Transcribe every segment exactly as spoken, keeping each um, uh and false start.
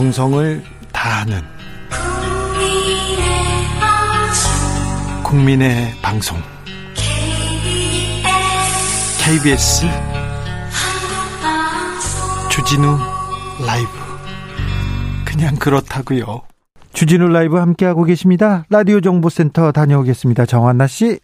정성을 다하는 국민의 방송 케이비에스 주진우 라이브, 그냥 그렇다고요. 주진우 라이브 함께하고 계십니다. 라디오 정보센터 다녀오겠습니다. 정한나 씨.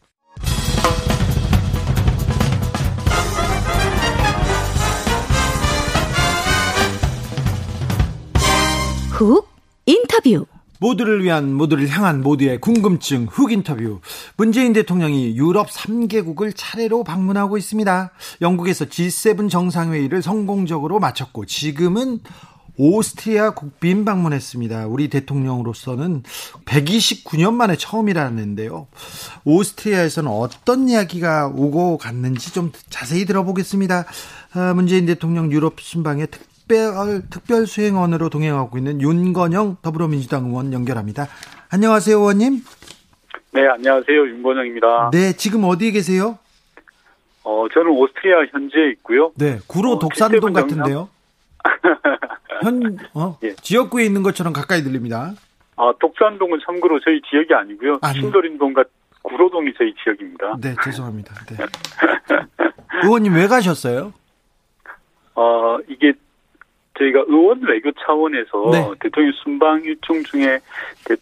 훅 인터뷰. 모두를 위한, 모두를 향한, 모두의 궁금증 훅 인터뷰. 문재인 대통령이 유럽 삼 개국을 차례로 방문하고 있습니다. 영국에서 지 세븐 정상회의를 성공적으로 마쳤고 지금은 오스트리아 국빈 방문했습니다. 우리 대통령으로서는 백이십구 년 만에 처음이라는데요. 오스트리아에서는 어떤 이야기가 오고 갔는지 좀 자세히 들어보겠습니다. 문재인 대통령 유럽 순방의 특 특별, 특별 수행원으로 동행하고 있는 윤건영 더불어민주당 의원 연결합니다. 안녕하세요, 의원님. 네, 안녕하세요, 윤건영입니다. 네, 지금 어디에 계세요? 어, 저는 오스트리아 현지에 있고요. 네, 구로 어, 독산동 같은데요. 현, 어, 예. 지역구에 있는 것처럼 가까이 들립니다. 아, 독산동은 참고로 저희 지역이 아니고요. 아니. 신도림동과 구로동이 저희 지역입니다. 네, 죄송합니다. 네. 의원님 왜 가셨어요? 어, 이게 저희가 의원 외교 차원에서 네. 대통령 순방 일정 중에 대,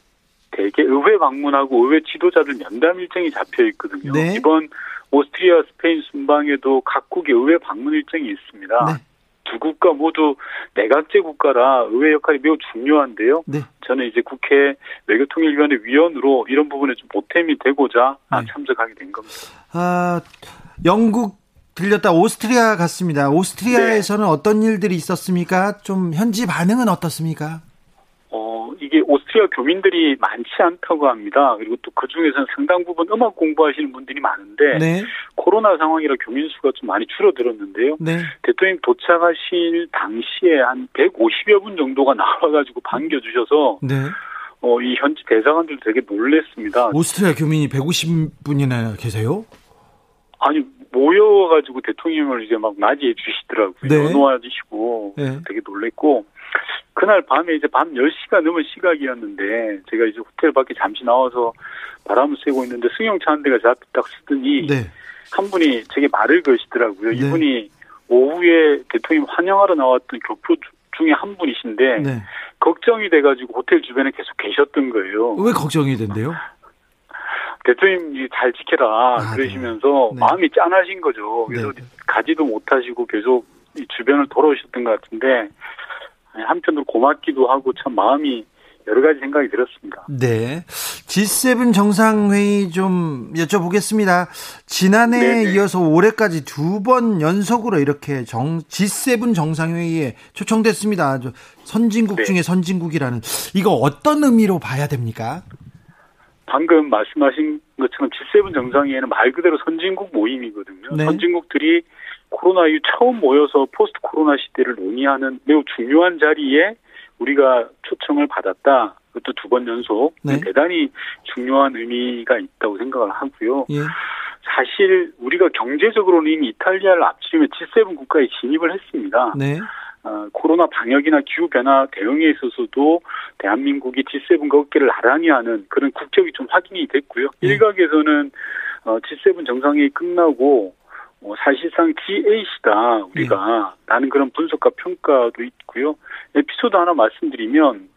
대개 의회 방문하고 의회 지도자들 면담 일정이 잡혀 있거든요. 네. 이번 오스트리아 스페인 순방에도 각국의 의회 방문 일정이 있습니다. 네. 두 국가 모두 내각제 국가라 의회 역할이 매우 중요한데요. 네. 저는 이제 국회 외교통일위원회 위원으로 이런 부분에 좀 보탬이 되고자 네. 참석하게 된 겁니다. 아, 영국 들렸다 오스트리아 갔습니다. 오스트리아에서는 네. 어떤 일들이 있었습니까? 좀 현지 반응은 어떻습니까? 어, 이게 오스트리아 교민들이 많지 않다고 합니다. 그리고 또 그중에서는 상당 부분 음악 공부하시는 분들이 많은데 네. 코로나 상황이라 교민 수가 좀 많이 줄어들었는데요. 네. 대통령 도착하실 당시에 한 백오십여 분 정도가 나와가지고 반겨주셔서 네. 어, 이 현지 대사관들도 되게 놀랬습니다. 오스트리아 교민이 백오십 분이나 계세요? 아니, 모여가지고 대통령을 이제 막 맞이해 주시더라고요. 네. 연호하시고 네. 되게 놀랬고, 그날 밤에 이제 밤 열 시가 넘은 시각이었는데, 제가 이제 호텔 밖에 잠시 나와서 바람을 쐬고 있는데, 승용차 한 대가 제 앞에 딱 서더니, 네. 한 분이 제게 말을 거시더라고요. 네. 이분이 오후에 대통령 환영하러 나왔던 교포 중에 한 분이신데, 네. 걱정이 돼가지고 호텔 주변에 계속 계셨던 거예요. 왜 걱정이 된대요? 대통령이 잘 지켜라 아, 그러시면서 네. 마음이 짠하신 거죠. 그래서 네. 가지도 못하시고 계속 이 주변을 돌아오셨던 것 같은데, 한편으로 고맙기도 하고 참 마음이 여러 가지 생각이 들었습니다. 네, 지 세븐 정상회의 좀 여쭤보겠습니다. 지난해에 네네. 이어서 올해까지 두 번 연속으로 이렇게 정, 지 세븐 정상회의에 초청됐습니다. 선진국 네. 중에 선진국이라는, 이거 어떤 의미로 봐야 됩니까? 방금 말씀하신 것처럼 지 세븐 정상회의는 말 그대로 선진국 모임이거든요. 네. 선진국들이 코로나 이후 처음 모여서 포스트 코로나 시대를 논의하는 매우 중요한 자리에 우리가 초청을 받았다. 그것도 두 번 연속. 네. 대단히 중요한 의미가 있다고 생각을 하고요. 예. 사실 우리가 경제적으로는 이미 이탈리아를 앞지르며 지 세븐 국가에 진입을 했습니다. 네. 어, 코로나 방역이나 기후변화 대응에 있어서도 대한민국이 지 세븐과 어깨를 나란히 하는 그런 국적이 좀 확인이 됐고요. 네. 일각에서는 어, 지 세븐 정상회의 끝나고 어, 사실상 지 에잇이다 우리가 네. 라는 그런 분석과 평가도 있고요. 에피소드 하나 말씀드리면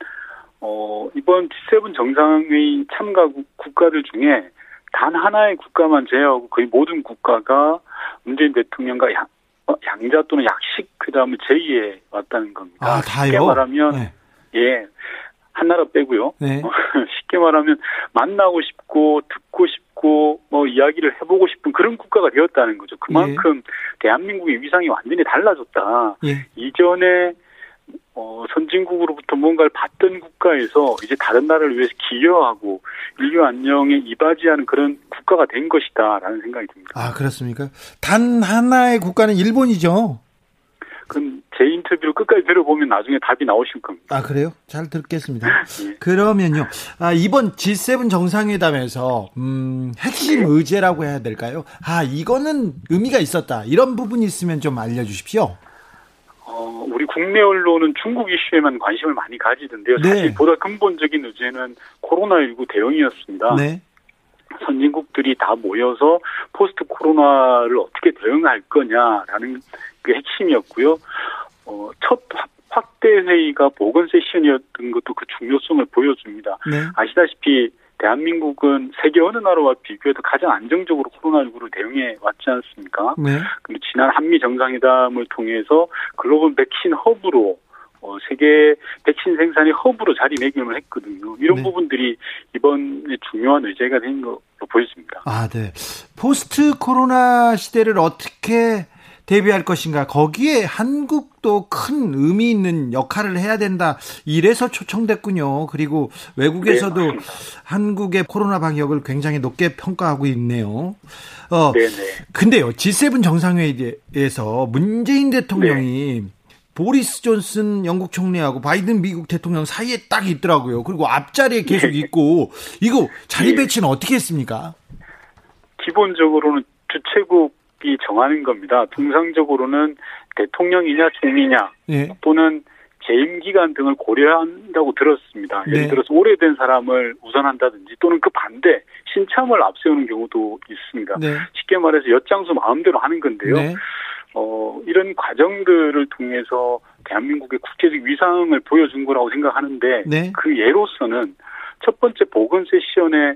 어, 이번 지 세븐 정상회의 참가 국가들 중에 단 하나의 국가만 제외하고 거의 모든 국가가 문재인 대통령과 양 양자 또는 약식 회담을 제의해 왔다는 겁니다. 아, 다요? 쉽게 말하면 네. 예, 한나라 빼고요. 네. 쉽게 말하면 만나고 싶고 듣고 싶고 뭐 이야기를 해보고 싶은 그런 국가가 되었다는 거죠. 그만큼 예. 대한민국의 위상이 완전히 달라졌다. 예. 이전에 어, 선진국으로부터 뭔가를 받던 국가에서 이제 다른 나라를 위해서 기여하고 인류 안녕에 이바지하는 그런 국가가 된 것이다라는 생각이 듭니다. 아, 그렇습니까? 단 하나의 국가는 일본이죠? 그럼 제 인터뷰를 끝까지 들어보면 나중에 답이 나오실 겁니다. 아, 그래요? 잘 듣겠습니다. 예. 그러면요. 아, 이번 지 세븐 정상회담에서 음, 핵심 의제라고 해야 될까요? 아, 이거는 의미가 있었다. 이런 부분이 있으면 좀 알려주십시오. 어, 우리 국내 언론은 중국 이슈에만 관심을 많이 가지던데요. 네. 사실 보다 근본적인 의제는 코로나십구 대응이었습니다. 네. 선진국들이 다 모여서 포스트 코로나를 어떻게 대응할 거냐라는 게 핵심이었고요. 어, 첫 확대 회의가 보건 세션이었던 것도 그 중요성을 보여줍니다. 네. 아시다시피 대한민국은 세계 어느 나라와 비교해도 가장 안정적으로 코로나십구를 대응해 왔지 않습니까? 네. 그리고 지난 한미 정상회담을 통해서 글로벌 백신 허브로 어, 세계 백신 생산의 허브로 자리매김을 했거든요. 이런 네. 부분들이 이번에 중요한 의제가 된 것으로 보여집니다. 아, 네. 포스트 코로나 시대를 어떻게 대비할 것인가, 거기에 한국도 큰 의미 있는 역할을 해야 된다, 이래서 초청됐군요. 그리고 외국에서도 네, 한국의 코로나 방역을 굉장히 높게 평가하고 있네요. 어, 네, 네. 근데요, 지세븐 정상회의에서 문재인 대통령이 네. 보리스 존슨 영국 총리하고 바이든 미국 대통령 사이에 딱 있더라고요. 그리고 앞자리에 계속 네. 있고, 이거 자리 배치는 네. 어떻게 했습니까? 기본적으로는 주최국 이 정하는 겁니다. 통상적으로는 대통령이냐 총리냐 네. 또는 재임 기간 등을 고려한다고 들었습니다. 네. 예를 들어서 오래된 사람을 우선한다든지 또는 그 반대 신참을 앞세우는 경우도 있습니다. 네. 쉽게 말해서 엿장수 마음대로 하는 건데요. 네. 어, 이런 과정들을 통해서 대한민국의 국제적 위상을 보여준 거라고 생각하는데 네. 그 예로서는 첫 번째 보건 세션에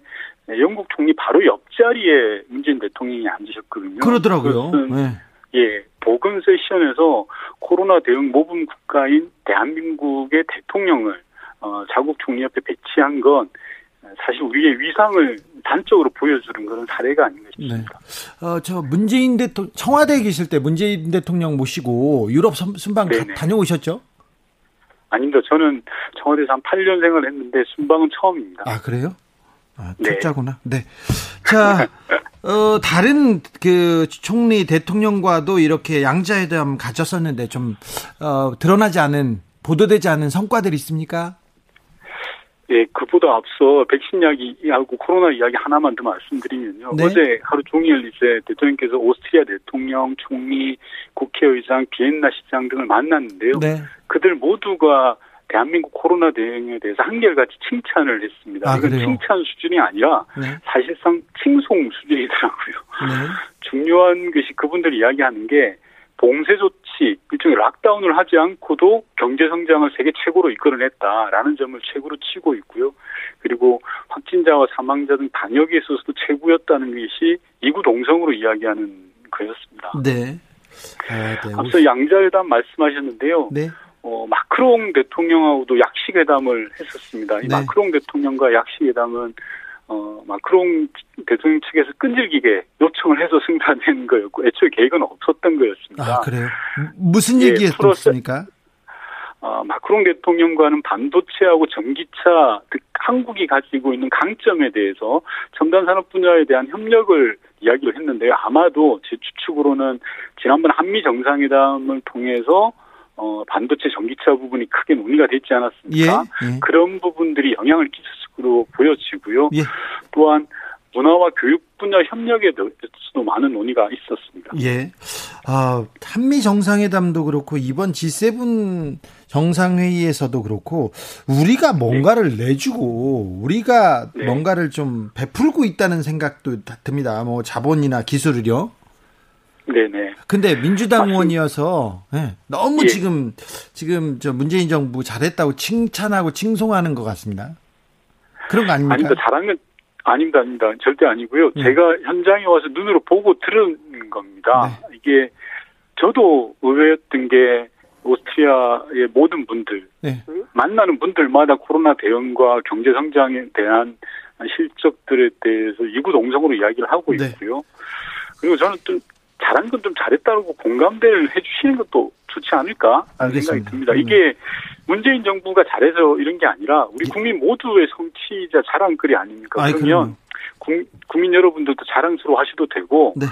영국 총리 바로 옆자리에 문재인 대통령이 앉으셨거든요. 그러더라고요. 네. 예, 보건 세션에서 코로나 대응 모범 국가인 대한민국의 대통령을 어, 자국 총리 옆에 배치한 건 사실 우리의 위상을 단적으로 보여주는 그런 사례가 아닌가 싶습니다. 네. 어, 저 문재인 대통령 청와대에 계실 때 문재인 대통령 모시고 유럽 순방 네네. 다녀오셨죠? 아닙니다. 저는 청와대에서 한 팔 년 생활을 했는데 순방은 처음입니다. 아, 그래요? 아, 첫자구나. 네. 네. 자, 어, 다른 그 총리 대통령과도 이렇게 양자회담 가졌었는데 좀 어, 드러나지 않은, 보도되지 않은 성과들이 있습니까? 예, 그보다 앞서 백신 이야기하고 코로나 이야기 하나만 더 말씀드리면요. 네? 어제 하루 종일 이제 대통령께서 오스트리아 대통령, 총리, 국회의장, 비엔나 시장 등을 만났는데요. 네. 그들 모두가 대한민국 코로나 대응에 대해서 한결같이 칭찬을 했습니다. 아, 이건 그래요? 칭찬 수준이 아니라 네. 사실상 칭송 수준이더라고요. 네. 중요한 것이 그분들이 이야기하는 게 봉쇄 조치, 일종의 락다운을 하지 않고도 경제 성장을 세계 최고로 이끌어냈다라는 점을 최고로 치고 있고요. 그리고 확진자와 사망자 등 방역에 있어서도 최고였다는 것이 이구동성으로 이야기하는 거였습니다. 네. 아, 네. 앞서 양자회담 말씀하셨는데요. 네. 어, 마크롱 대통령하고도 약식회담을 했었습니다. 이 네. 마크롱 대통령과 약식회담은 어, 마크롱 대통령 측에서 끈질기게 요청을 해서 승산된 거였고 애초에 계획은 없었던 거였습니다. 아, 그래요? 무슨 얘기였습니까? 예, 어, 마크롱 대통령과는 반도체하고 전기차, 그 한국이 가지고 있는 강점에 대해서 첨단 산업 분야에 대한 협력을 이야기를 했는데요. 아마도 제 추측으로는 지난번 한미 정상회담을 통해서 어, 반도체 전기차 부분이 크게 논의가 됐지 않았습니까? 예, 예. 그런 부분들이 영향을 끼쳤을 것으로 보여지고요. 예. 또한 문화와 교육 분야 협력에 대해서도 많은 논의가 있었습니다. 예. 아, 한미 정상회담도 그렇고 이번 지세븐 정상회의에서도 그렇고 우리가 뭔가를 네. 내주고 우리가 네. 뭔가를 좀 베풀고 있다는 생각도 듭니다. 뭐 자본이나 기술을요. 네네. 근데 민주당 의원이어서 네, 너무 예. 지금 지금 저 문재인 정부 잘했다고 칭찬하고 칭송하는 것 같습니다. 그런 거 아닙니까? 아닙니다. 잘하면 아닙니다, 아닙니다. 절대 아니고요. 네. 제가 현장에 와서 눈으로 보고 들은 겁니다. 네. 이게 저도 의외였던 게 오스트리아의 모든 분들 네. 만나는 분들마다 코로나 대응과 경제 성장에 대한 실적들에 대해서 이구동성으로 이야기를 하고 있고요. 네. 그리고 저는 좀 잘한 건 좀 잘했다고 공감대를 해주시는 것도 좋지 않을까 하는 생각이 듭니다. 이게 문재인 정부가 잘해서 이런 게 아니라 우리 국민 모두의 성취자 자랑거리 아닙니까? 아이, 그러면 국민, 국민 여러분들도 자랑스러워하셔도 되고 네.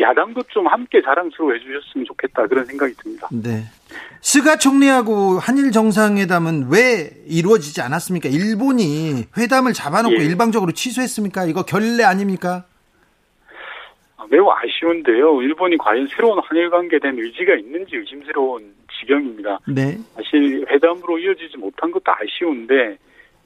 야당도 좀 함께 자랑스러워해 주셨으면 좋겠다 그런 생각이 듭니다. 네. 스가 총리하고 한일 정상회담은 왜 이루어지지 않았습니까? 일본이 회담을 잡아놓고 예. 일방적으로 취소했습니까? 이거 결례 아닙니까? 매우 아쉬운데요. 일본이 과연 새로운 한일 관계에 대한 의지가 있는지 의심스러운 지경입니다. 네. 사실 회담으로 이어지지 못한 것도 아쉬운데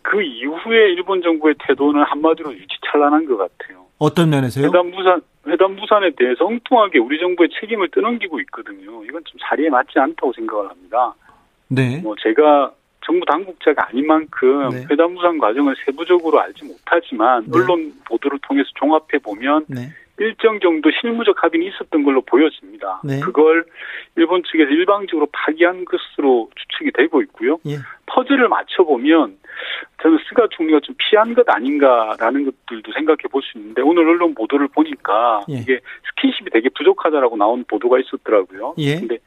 그 이후에 일본 정부의 태도는 한마디로 유치찬란한 것 같아요. 어떤 면에서요? 회담 무산, 회담 무산에 대해서 엉뚱하게 우리 정부의 책임을 떠넘기고 있거든요. 이건 좀 자리에 맞지 않다고 생각을 합니다. 네. 뭐 제가 정부 당국자가 아닌 만큼 네. 회담 무산 과정을 세부적으로 알지 못하지만 네. 언론 보도를 통해서 종합해 보면 네. 일정 정도 실무적 합의는 있었던 걸로 보여집니다. 네. 그걸 일본 측에서 일방적으로 파기한 것으로 추측이 되고 있고요. 예. 퍼즐을 맞춰보면 저는 스가 총리가 좀 피한 것 아닌가라는 것들도 생각해 볼 수 있는데 오늘 언론 보도를 보니까 예. 이게 스킨십이 되게 부족하다라고 나온 보도가 있었더라고요. 그런데 예.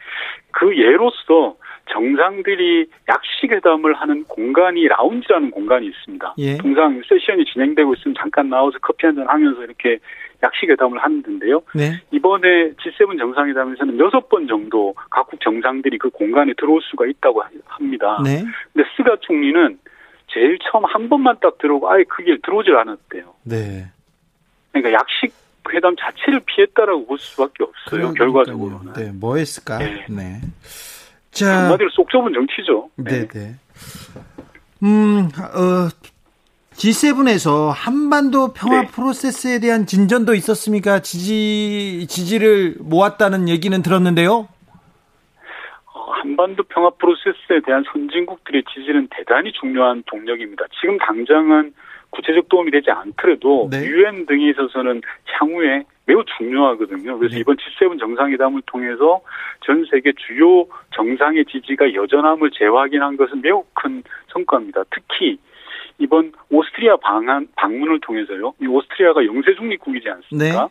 그 예로서 정상들이 약식회담을 하는 공간이 라운지라는 공간이 있습니다. 예. 통상 세션이 진행되고 있으면 잠깐 나와서 커피 한잔 하면서 이렇게 약식회담을 하는 데인데요. 네. 이번에 지세븐 정상회담에서는 여섯 번 정도 각국 정상들이 그 공간에 들어올 수가 있다고 합니다. 네. 근데 스가 총리는 제일 처음 한 번만 딱 들어오고 아예 그 길 들어오질 않았대요. 네. 그러니까 약식회담 자체를 피했다라고 볼 수밖에 없어요. 결과적으로는. 네. 뭐 했을까? 네. 네. 자, 한마디로 속 좁은 정치죠. 네, 네. 음, 어, 지세븐에서 한반도 평화 네. 프로세스에 대한 진전도 있었습니까? 지지 지지를 모았다는 얘기는 들었는데요. 어, 한반도 평화 프로세스에 대한 선진국들의 지지는 대단히 중요한 동력입니다. 지금 당장은 구체적 도움이 되지 않더라도 유엔 네. 등에 있어서는 향후에 매우 중요하거든요. 그래서 네. 이번 지세븐 정상회담을 통해서 전 세계 주요 정상의 지지가 여전함을 재확인한 것은 매우 큰 성과입니다. 특히 이번 오스트리아 방한, 방문을 통해서요. 이 오스트리아가 영세 중립국이지 않습니까? 네.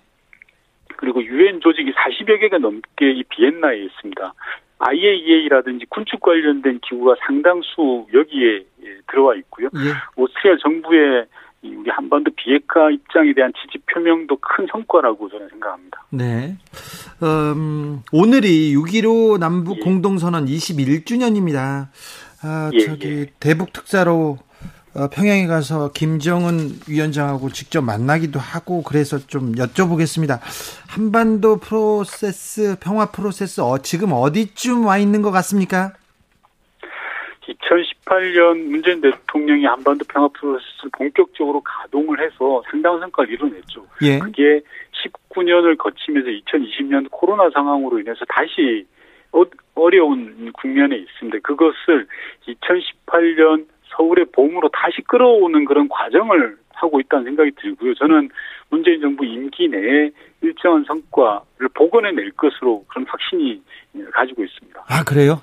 그리고 유엔 조직이 사십여 개가 넘게 이 비엔나에 있습니다. 아이에이이에이라든지 군축 관련된 기구가 상당수 여기에 들어와 있고요. 네. 오스트리아 정부의 우리 한반도 비핵화 입장에 대한 지지 표명도 큰 성과라고 저는 생각합니다. 네. 음, 오늘이 육점일오 남북 예. 공동선언 이십일 주년입니다. 아, 예, 저기 예. 대북 특사로 평양에 가서 김정은 위원장하고 직접 만나기도 하고 그래서 좀 여쭤보겠습니다. 한반도 프로세스, 평화 프로세스 어, 지금 어디쯤 와 있는 것 같습니까? 이천십팔 년 문재인 대통령이 한반도 평화 프로세스를 본격적으로 가동을 해서 상당한 성과를 이뤄냈죠. 예. 그게 십구 년을 거치면서 이천이십 년 코로나 상황으로 인해서 다시 어려운 국면에 있습니다. 그것을 이천십팔 년 서울의 봄으로 다시 끌어오는 그런 과정을 하고 있다는 생각이 들고요. 저는 문재인 정부 임기 내에 일정한 성과를 복원해낼 것으로 그런 확신이 가지고 있습니다. 아, 그래요?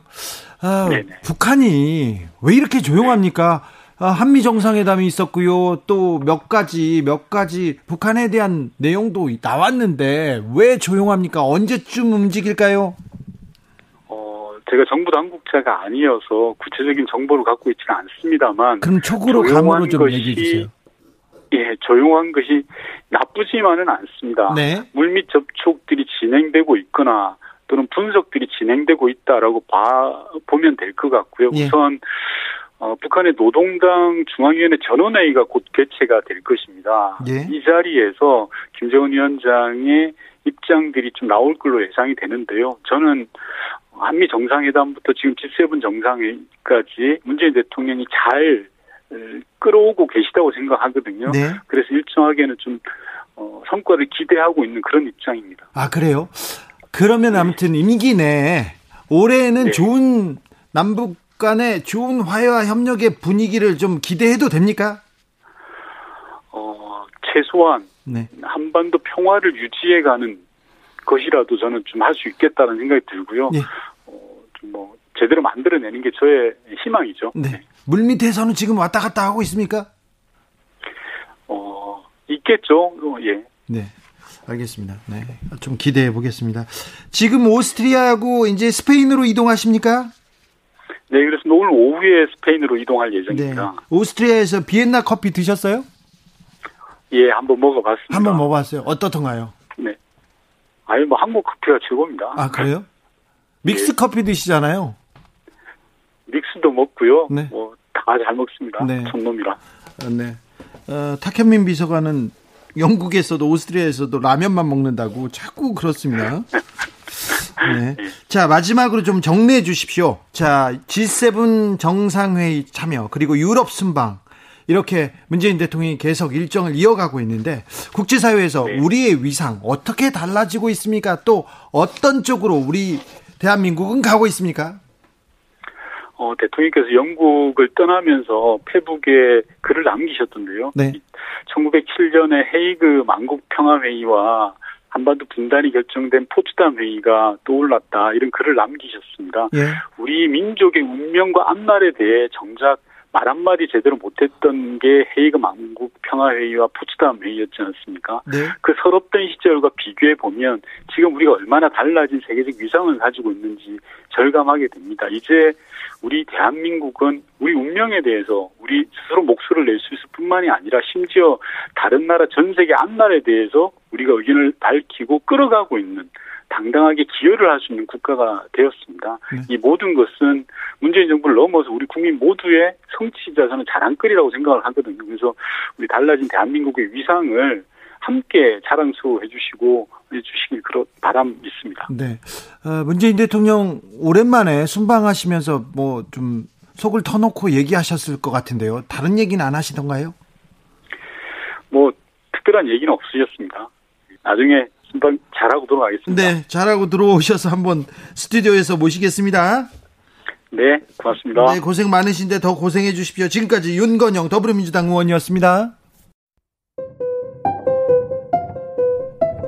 아, 북한이 왜 이렇게 조용합니까? 아, 한미 정상회담이 있었고요. 또 몇 가지 몇 가지 북한에 대한 내용도 나왔는데 왜 조용합니까? 언제쯤 움직일까요? 제가 정부 당국자가 아니어서 구체적인 정보를 갖고 있지는 않습니다만. 그럼 촉으로 감으로 좀 얘기해 주세요. 예, 조용한 것이 나쁘지만은 않습니다. 네. 물밑 접촉들이 진행되고 있거나 또는 분석들이 진행되고 있다라고 봐, 보면 될 것 같고요. 예. 우선, 어, 북한의 노동당 중앙위원회 전원회의가 곧 개최가 될 것입니다. 예. 이 자리에서 김정은 위원장의 입장들이 좀 나올 걸로 예상이 되는데요. 저는 한미 정상회담부터 지금 지세븐 정상회의까지 문재인 대통령이 잘 끌어오고 계시다고 생각하거든요. 네. 그래서 일정하게는 좀 성과를 기대하고 있는 그런 입장입니다. 아, 그래요? 그러면 네. 아무튼 임기 내에 올해는 네. 좋은 남북 간의 좋은 화해와 협력의 분위기를 좀 기대해도 됩니까? 어, 최소한 네. 한반도 평화를 유지해가는 것이라도 저는 좀 할 수 있겠다는 생각이 들고요. 네. 어, 좀 뭐 제대로 만들어내는 게 저의 희망이죠. 네. 물밑에서는 지금 왔다 갔다 하고 있습니까? 어, 있겠죠. 어, 예. 네. 알겠습니다. 네. 좀 기대해 보겠습니다. 지금 오스트리아하고 이제 스페인으로 이동하십니까? 네. 그래서 오늘 오후에 스페인으로 이동할 예정입니다. 네. 오스트리아에서 비엔나 커피 드셨어요? 예, 한번 먹어봤습니다. 한번 먹어봤어요. 어떻던가요? 네. 아니, 뭐, 한국 커피가 최고입니다. 아, 그래요? 믹스 네. 커피 드시잖아요? 믹스도 먹고요. 네. 뭐, 다 잘 먹습니다. 네. 전놈이라. 네. 어, 탁현민 비서관은 영국에서도 오스트리아에서도 라면만 먹는다고 자꾸 그렇습니다. 네. 네. 자, 마지막으로 좀 정리해 주십시오. 자, 지 세븐 정상회의 참여, 그리고 유럽 순방, 이렇게 문재인 대통령이 계속 일정을 이어가고 있는데 국제사회에서 네. 우리의 위상 어떻게 달라지고 있습니까? 또 어떤 쪽으로 우리 대한민국은 가고 있습니까? 어, 대통령께서 영국을 떠나면서 페북에 글을 남기셨던데요. 네. 천구백칠 년에 헤이그 만국평화회의와 한반도 분단이 결정된 포츠담 회의가 떠올랐다, 이런 글을 남기셨습니다. 예. 우리 민족의 운명과 앞날에 대해 정작 말 한마디 제대로 못했던 게 헤이그 만국평화회의와 포츠담 회의였지 않습니까? 네. 그 서럽던 시절과 비교해보면 지금 우리가 얼마나 달라진 세계적 위상을 가지고 있는지 절감하게 됩니다. 이제 우리 대한민국은 우리 운명에 대해서 우리 스스로 목소리를 낼 수 있을 뿐만이 아니라 심지어 다른 나라, 전 세계 앞날에 대해서 우리가 의견을 밝히고 끌어가고 있는, 당당하게 기여를 할 수 있는 국가가 되었습니다. 네. 이 모든 것은 문재인 정부를 넘어서 우리 국민 모두의 성취자, 저는 자랑거리라고 생각을 하거든요. 그래서 우리 달라진 대한민국의 위상을 함께 자랑스러워해 주시고 해주시길 그런 바람 있습니다. 네, 문재인 대통령 오랜만에 순방하시면서 뭐 좀 속을 터놓고 얘기하셨을 것 같은데요. 다른 얘기는 안 하시던가요? 뭐 특별한 얘기는 없으셨습니다. 나중에 순방 잘하고 들어가겠습니다. 네, 잘하고 들어오셔서 한번 스튜디오에서 모시겠습니다. 네, 고맙습니다. 네, 고생 많으신데 더 고생해 주십시오. 지금까지 윤건영 더불어민주당 의원이었습니다.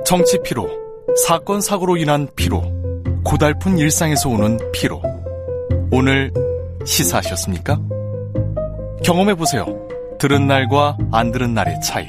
정치 피로, 사건 사고로 인한 피로, 고달픈 일상에서 오는 피로. 오늘 시사하셨습니까? 경험해 보세요. 들은 날과 안 들은 날의 차이.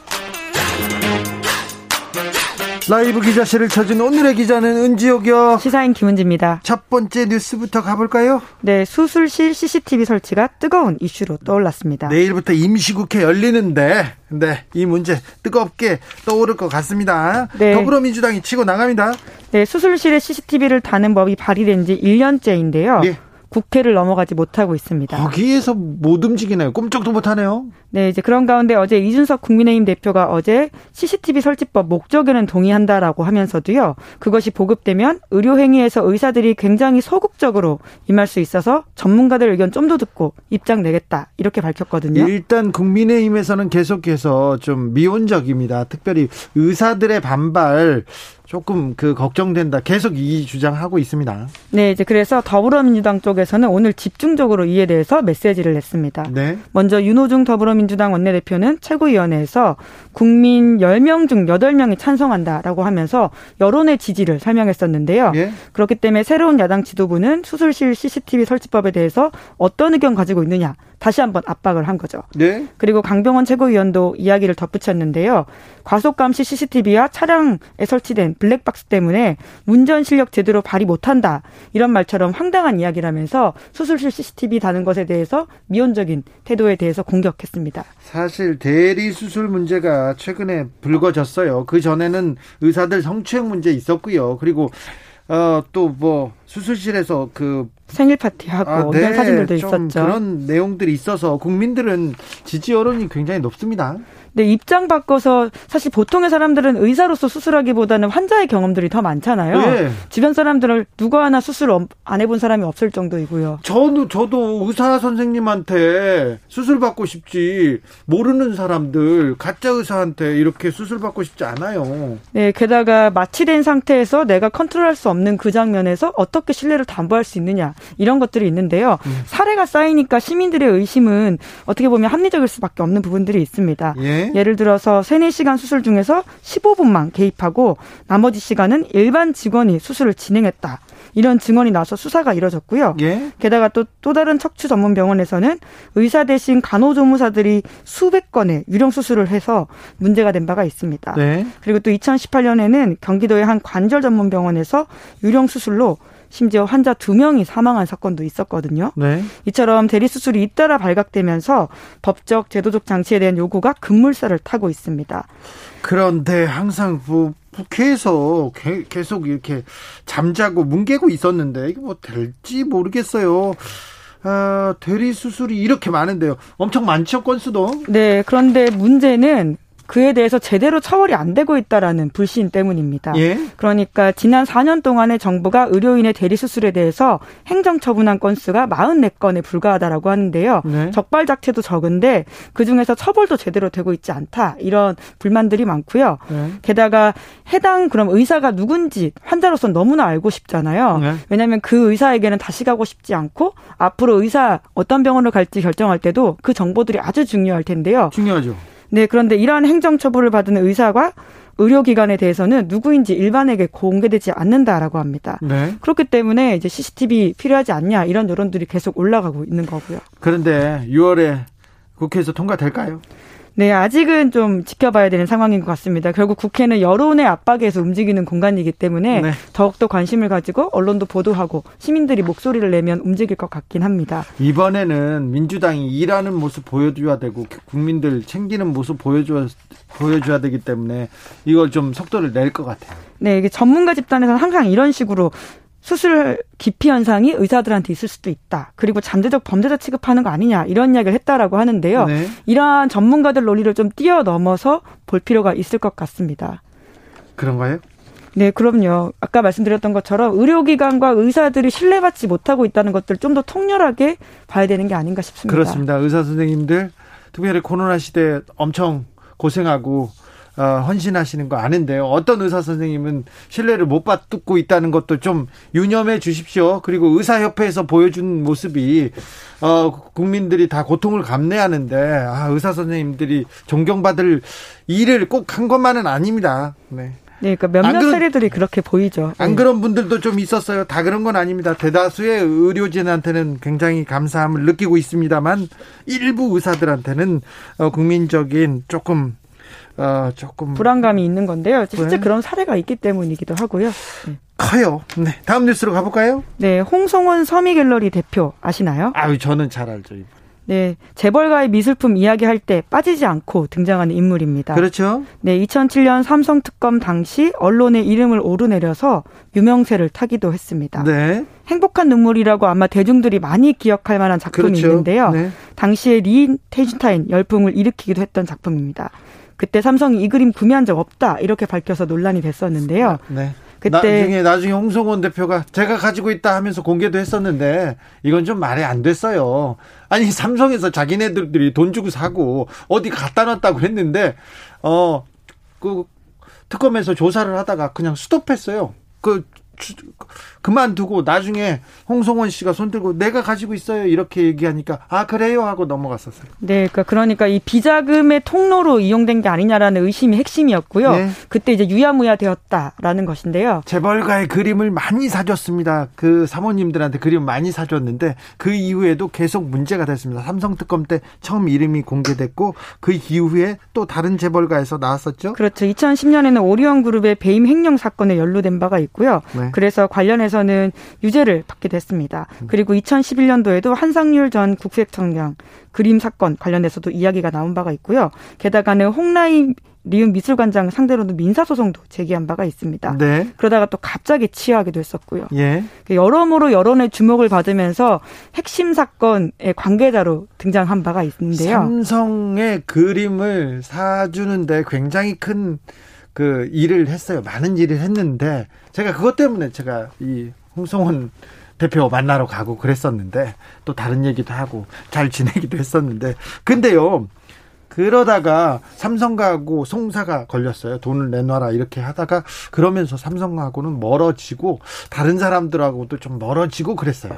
라이브 기자실을 찾은 오늘의 기자는 은지옥이요. 시사인 김은지입니다. 첫 번째 뉴스부터 가볼까요? 네, 수술실 씨씨티비 설치가 뜨거운 이슈로 떠올랐습니다. 내일부터 임시국회 열리는데, 네, 이 문제 뜨겁게 떠오를 것 같습니다. 네. 더불어민주당이 치고 나갑니다. 네, 수술실에 씨씨티비를 다는 법이 발의된 지 일 년째인데요. 네. 국회를 넘어가지 못하고 있습니다. 거기에서 못 움직이네요. 꼼짝도 못하네요. 네, 이제 그런 가운데 어제 이준석 국민의힘 대표가 어제 씨씨티비 설치법 목적에는 동의한다라고 하면서도요, 그것이 보급되면 의료행위에서 의사들이 굉장히 소극적으로 임할 수 있어서 전문가들 의견 좀 더 듣고 입장 내겠다, 이렇게 밝혔거든요. 일단 국민의힘에서는 계속해서 좀 미온적입니다. 특별히 의사들의 반발 조금 그 걱정된다, 계속 이 주장하고 있습니다. 네, 이제 그래서 더불어민주당 쪽에서는 오늘 집중적으로 이에 대해서 메시지를 냈습니다. 네. 먼저 윤호중 더불어민주당 원내대표는 최고위원회에서 국민 열 명 중 여덟 명이 찬성한다라고 하면서 여론의 지지를 설명했었는데요. 네. 그렇기 때문에 새로운 야당 지도부는 수술실 씨씨티비 설치법에 대해서 어떤 의견 가지고 있느냐, 다시 한번 압박을 한 거죠. 네. 그리고 강병원 최고위원도 이야기를 덧붙였는데요. 과속감시 씨씨티비와 차량에 설치된 블랙박스 때문에 운전 실력 제대로 발휘 못한다, 이런 말처럼 황당한 이야기라면서 수술실 씨씨티비 다는 것에 대해서 미온적인 태도에 대해서 공격했습니다. 사실 대리 수술 문제가 최근에 불거졌어요. 그전에는 의사들 성추행 문제 있었고요. 그리고 어, 또 뭐 수술실에서 그 생일 파티하고 아, 네. 이런 사진들도 좀 있었죠. 그런 내용들이 있어서 국민들은 지지 여론이 굉장히 높습니다. 네, 입장 바꿔서 사실 보통의 사람들은 의사로서 수술하기보다는 환자의 경험들이 더 많잖아요. 네. 주변 사람들을 누구 하나 수술 안 해본 사람이 없을 정도이고요. 저도 저도 의사 선생님한테 수술 받고 싶지, 모르는 사람들, 가짜 의사한테 이렇게 수술 받고 싶지 않아요. 네, 게다가 마취된 상태에서 내가 컨트롤할 수 없는 그 장면에서 어떻게 신뢰를 담보할 수 있느냐, 이런 것들이 있는데요. 음. 사례가 쌓이니까 시민들의 의심은 어떻게 보면 합리적일 수밖에 없는 부분들이 있습니다. 예. 예를 들어서 세네 시간 수술 중에서 십오 분만 개입하고 나머지 시간은 일반 직원이 수술을 진행했다, 이런 증언이 나와서 수사가 이뤄졌고요. 예? 게다가 또, 또 다른 척추 전문 병원에서는 의사 대신 간호조무사들이 수백 건의 유령 수술을 해서 문제가 된 바가 있습니다. 네? 그리고 또 이천십팔 년에는 경기도의 한 관절 전문 병원에서 유령 수술로 심지어 환자 두 명이 사망한 사건도 있었거든요. 네. 이처럼 대리수술이 잇따라 발각되면서 법적, 제도적 장치에 대한 요구가 급물살을 타고 있습니다. 그런데 항상 국회에서 개, 계속 이렇게 잠자고 뭉개고 있었는데 이게 뭐 될지 모르겠어요. 아, 대리 수술이 이렇게 많은데요. 엄청 많죠, 건수도. 네, 그런데 문제는 그에 대해서 제대로 처벌이 안 되고 있다라는 불신 때문입니다. 예? 그러니까 지난 사 년 동안에 정부가 의료인의 대리수술에 대해서 행정처분한 건수가 사십사 건에 불과하다라고 하는데요. 네? 적발 자체도 적은데 그중에서 처벌도 제대로 되고 있지 않다. 이런 불만들이 많고요. 네? 게다가 해당 그럼 의사가 누군지 환자로서는 너무나 알고 싶잖아요. 네? 왜냐하면 그 의사에게는 다시 가고 싶지 않고 앞으로 의사 어떤 병원을 갈지 결정할 때도 그 정보들이 아주 중요할 텐데요. 중요하죠. 네, 그런데 이러한 행정처벌을 받은 의사가 의료기관에 대해서는 누구인지 일반에게 공개되지 않는다라고 합니다. 네. 그렇기 때문에 이제 씨씨티비 필요하지 않냐 이런 여론들이 계속 올라가고 있는 거고요. 그런데 유월에 국회에서 통과될까요? 네, 아직은 좀 지켜봐야 되는 상황인 것 같습니다. 결국 국회는 여론의 압박에서 움직이는 공간이기 때문에 네. 더욱더 관심을 가지고 언론도 보도하고 시민들이 목소리를 내면 움직일 것 같긴 합니다. 이번에는 민주당이 일하는 모습 보여줘야 되고 국민들 챙기는 모습 보여줘야, 보여줘야 되기 때문에 이걸 좀 속도를 낼 것 같아요. 네, 이게 전문가 집단에서는 항상 이런 식으로 수술 기피 현상이 의사들한테 있을 수도 있다. 그리고 잠재적 범죄자 취급하는 거 아니냐 이런 이야기를 했다라고 하는데요. 네. 이러한 전문가들 논리를 좀 뛰어넘어서 볼 필요가 있을 것 같습니다. 그런가요? 네, 그럼요. 아까 말씀드렸던 것처럼 의료기관과 의사들이 신뢰받지 못하고 있다는 것들 좀 더 통렬하게 봐야 되는 게 아닌가 싶습니다. 그렇습니다. 의사 선생님들 특별히 코로나 시대에 엄청 고생하고 헌신하시는 거 아는데요. 어떤 의사 선생님은 신뢰를 못 받고 있다는 것도 좀 유념해 주십시오. 그리고 의사협회에서 보여준 모습이 국민들이 다 고통을 감내하는데 아, 의사 선생님들이 존경받을 일을 꼭 한 것만은 아닙니다. 네. 네, 그러니까 몇몇 세례들이 그렇게 보이죠. 안 그런 분들도 좀 있었어요. 다 그런 건 아닙니다. 대다수의 의료진한테는 굉장히 감사함을 느끼고 있습니다만 일부 의사들한테는 국민적인 조금 어, 조금 불안감이 있는 건데요. 실제 네. 그런 사례가 있기 때문이기도 하고요. 네. 커요. 네, 다음 뉴스로 가볼까요? 네, 홍성원 서미갤러리 대표 아시나요? 아유, 저는 잘 알죠. 이분. 네, 재벌가의 미술품 이야기할 때 빠지지 않고 등장하는 인물입니다. 그렇죠. 네, 이천칠 년 삼성 특검 당시 언론의 이름을 오르내려서 유명세를 타기도 했습니다. 네. 행복한 눈물이라고 아마 대중들이 많이 기억할 만한 작품이 그렇죠. 있는데요. 네. 당시에 리히텐슈타인 열풍을 일으키기도 했던 작품입니다. 그때 삼성이 이 그림 구매한 적 없다 이렇게 밝혀서 논란이 됐었는데요. 네. 그때 나중에, 나중에 홍성원 대표가 제가 가지고 있다 하면서 공개도 했었는데 이건 좀 말이 안 됐어요. 아니 삼성에서 자기네들이 돈 주고 사고 어디 갖다 놨다고 했는데 어, 그 특검에서 조사를 하다가 그냥 스톱했어요. 그 그만두고 나중에 홍성원 씨가 손들고 내가 가지고 있어요 이렇게 얘기하니까 아 그래요 하고 넘어갔었어요. 네, 그러니까, 그러니까 이 비자금의 통로로 이용된 게 아니냐라는 의심이 핵심이었고요. 네. 그때 이제 유야무야 되었다라는 것인데요. 재벌가의 그림을 많이 사줬습니다. 그 사모님들한테 그림 많이 사줬는데 그 이후에도 계속 문제가 됐습니다. 삼성 특검 때 처음 이름이 공개됐고 그 이후에 또 다른 재벌가에서 나왔었죠. 그렇죠. 이천십 년에는 오리온 그룹의 배임 횡령 사건에 연루된 바가 있고요. 네. 그래서 관련해서는 유죄를 받게 됐습니다. 그리고 이천십일 년도에도 한상률 전 국세청장 그림 사건 관련해서도 이야기가 나온 바가 있고요. 게다가는 홍라이 리움 미술관장 상대로도 민사소송도 제기한 바가 있습니다. 네. 그러다가 또 갑자기 치여하기도 했었고요. 예. 여러모로 여론의 주목을 받으면서 핵심 사건의 관계자로 등장한 바가 있는데요. 삼성의 그림을 사주는데 굉장히 큰 그 일을 했어요. 많은 일을 했는데 제가 그것 때문에 제가 이 홍성원 대표 만나러 가고 그랬었는데 또 다른 얘기도 하고 잘 지내기도 했었는데 근데요 그러다가 삼성가하고 송사가 걸렸어요. 돈을 내놔라 이렇게 하다가 그러면서 삼성가하고는 멀어지고 다른 사람들하고도 좀 멀어지고 그랬어요.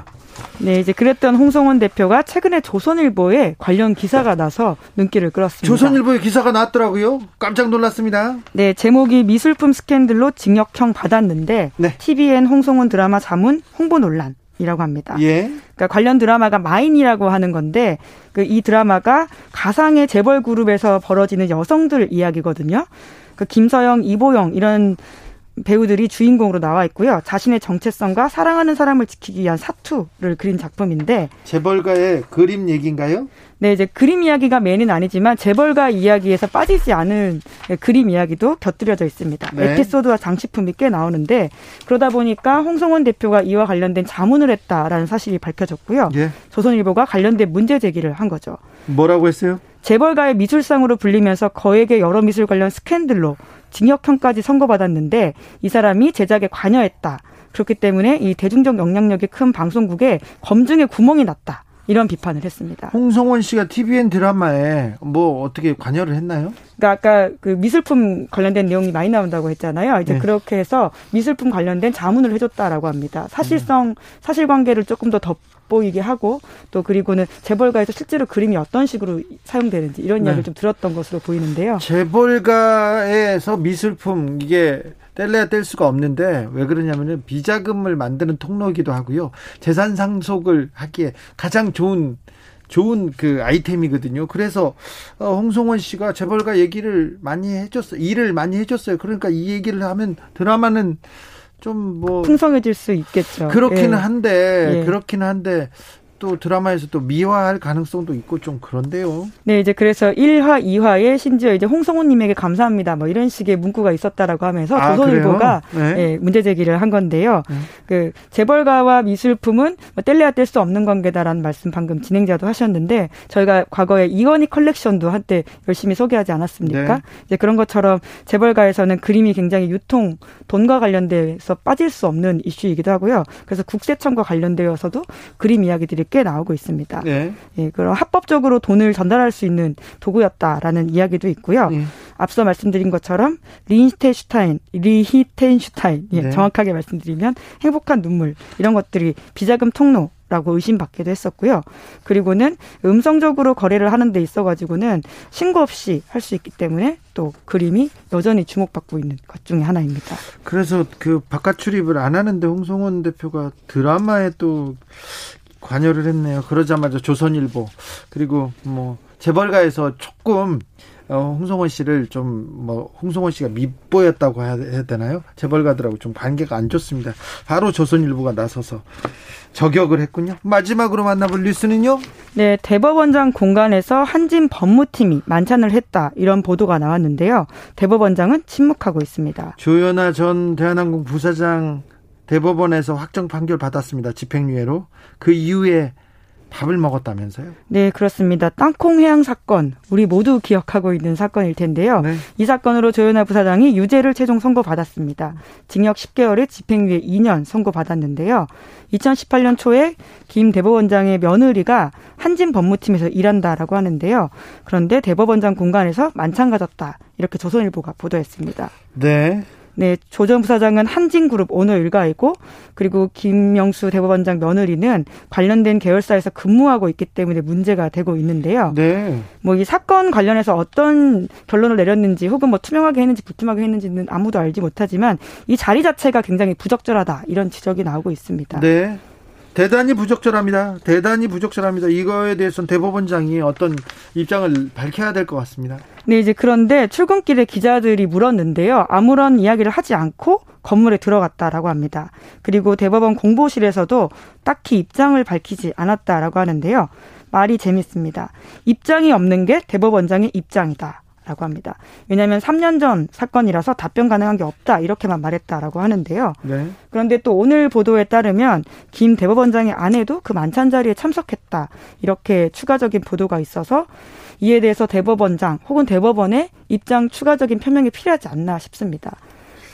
네, 이제 그랬던 홍성원 대표가 최근에 조선일보에 관련 기사가 나서 눈길을 끌었습니다. 조선일보에 기사가 나왔더라고요. 깜짝 놀랐습니다. 네, 제목이 미술품 스캔들로 징역형 받았는데 네. 티비엔 홍성원 드라마 자문 홍보 논란. 이라고 합니다. 예. 그러니까 관련 드라마가 마인이라고 하는 건데 그 이 드라마가 가상의 재벌 그룹에서 벌어지는 여성들 이야기거든요. 그 김서영, 이보영 이런 배우들이 주인공으로 나와 있고요. 자신의 정체성과 사랑하는 사람을 지키기 위한 사투를 그린 작품인데. 재벌가의 그림 얘기인가요? 네, 이제 그림 이야기가 메인은 아니지만 재벌가 이야기에서 빠지지 않은 그림 이야기도 곁들여져 있습니다. 네. 에피소드와 장식품이 꽤 나오는데 그러다 보니까 홍성원 대표가 이와 관련된 자문을 했다라는 사실이 밝혀졌고요. 예. 조선일보가 관련된 문제 제기를 한 거죠. 뭐라고 했어요? 재벌가의 미술상으로 불리면서 거액의 여러 미술 관련 스캔들로 징역형까지 선고받았는데 이 사람이 제작에 관여했다. 그렇기 때문에 이 대중적 영향력이 큰 방송국에 검증의 구멍이 났다. 이런 비판을 했습니다. 홍성원 씨가 티비엔 드라마에 뭐 어떻게 관여를 했나요? 그러니까 아까 그 미술품 관련된 내용이 많이 나온다고 했잖아요. 이제 네. 그렇게 해서 미술품 관련된 자문을 해줬다라고 합니다. 사실성, 네. 사실관계를 조금 더 덧보이게 하고 또 그리고는 재벌가에서 실제로 그림이 어떤 식으로 사용되는지 이런 네. 이야기를 좀 들었던 것으로 보이는데요. 재벌가에서 미술품 이게 뗄래야 뗄 수가 없는데 왜 그러냐면은 비자금을 만드는 통로이기도 하고요. 재산 상속을 하기에 가장 좋은 좋은 그 아이템이거든요. 그래서 홍성원 씨가 재벌가 얘기를 많이 해줬어요. 일을 많이 해줬어요. 그러니까 이 얘기를 하면 드라마는 좀 뭐 풍성해질 수 있겠죠. 그렇기는 예. 한데 예. 그렇기는 한데. 또 드라마에서 또 미화할 가능성도 있고 좀 그런데요. 네, 이제 그래서 일 화, 이 화에 심지어 이제 홍성원님에게 감사합니다. 뭐 이런 식의 문구가 있었다라고 하면서 아, 조선일보가 네. 예, 문제 제기를 한 건데요. 네. 그 재벌가와 미술품은 뭐 뗄래야 뗄 수 없는 관계다라는 말씀 방금 진행자도 하셨는데 저희가 과거에 이건희 컬렉션도 한때 열심히 소개하지 않았습니까? 네. 이제 그런 것처럼 재벌가에서는 그림이 굉장히 유통, 돈과 관련돼서 빠질 수 없는 이슈이기도 하고요. 그래서 국세청과 관련되어서도 그림 이야기들이 꽤 나오고 있습니다. 네. 예, 그럼 합법적으로 돈을 전달할 수 있는 도구였다라는 이야기도 있고요. 네. 앞서 말씀드린 것처럼 리히텐슈타인, 리히텐슈타인 예, 네. 정확하게 말씀드리면 행복한 눈물 이런 것들이 비자금 통로 라고 의심받기도 했었고요. 그리고는 음성적으로 거래를 하는 데 있어가지고는 신고 없이 할 수 있기 때문에 또 그림이 여전히 주목받고 있는 것 중에 하나입니다. 그래서 그 바깥 출입을 안 하는데 홍성원 대표가 드라마에 또 관여를 했네요. 그러자마자 조선일보 그리고 뭐 재벌가에서 조금 홍성원 씨를 좀 뭐 홍성원 씨가 밉보였다고 해야 되나요? 재벌가들하고 좀 관계가 안 좋습니다. 바로 조선일보가 나서서 저격을 했군요. 마지막으로 만나볼 뉴스는요? 네, 대법원장 공간에서 한진 법무팀이 만찬을 했다 이런 보도가 나왔는데요. 대법원장은 침묵하고 있습니다. 조현아 전 대한항공 부사장 대법원에서 확정 판결 받았습니다. 집행유예로. 그 이후에 밥을 먹었다면서요? 네, 그렇습니다. 땅콩 해양 사건, 우리 모두 기억하고 있는 사건일 텐데요. 네. 이 사건으로 조현아 부사장이 유죄를 최종 선고받았습니다. 징역 십 개월에 집행유예 이 년 선고받았는데요. 이천십팔 년 초에 김 대법원장의 며느리가 한진 법무팀에서 일한다라고 하는데요. 그런데 대법원장 공간에서 만찬 가졌다. 이렇게 조선일보가 보도했습니다. 네. 네, 조 전 부사장은 한진그룹 오너 일가이고 그리고 김영수 대법원장 며느리는 관련된 계열사에서 근무하고 있기 때문에 문제가 되고 있는데요. 네. 뭐 이 사건 관련해서 어떤 결론을 내렸는지 혹은 뭐 투명하게 했는지 부투명하게 했는지는 아무도 알지 못하지만 이 자리 자체가 굉장히 부적절하다 이런 지적이 나오고 있습니다. 네. 대단히 부적절합니다. 대단히 부적절합니다. 이거에 대해서는 대법원장이 어떤 입장을 밝혀야 될 것 같습니다. 네, 이제 그런데 출근길에 기자들이 물었는데요. 아무런 이야기를 하지 않고 건물에 들어갔다라고 합니다. 그리고 대법원 공보실에서도 딱히 입장을 밝히지 않았다라고 하는데요. 말이 재밌습니다. 입장이 없는 게 대법원장의 입장이다. 라고 합니다. 왜냐하면 삼 년 전 사건이라서 답변 가능한 게 없다 이렇게만 말했다라고 하는데요. 네. 그런데 또 오늘 보도에 따르면 김 대법원장의 아내도 그 만찬 자리에 참석했다 이렇게 추가적인 보도가 있어서 이에 대해서 대법원장 혹은 대법원의 입장 추가적인 표명이 필요하지 않나 싶습니다.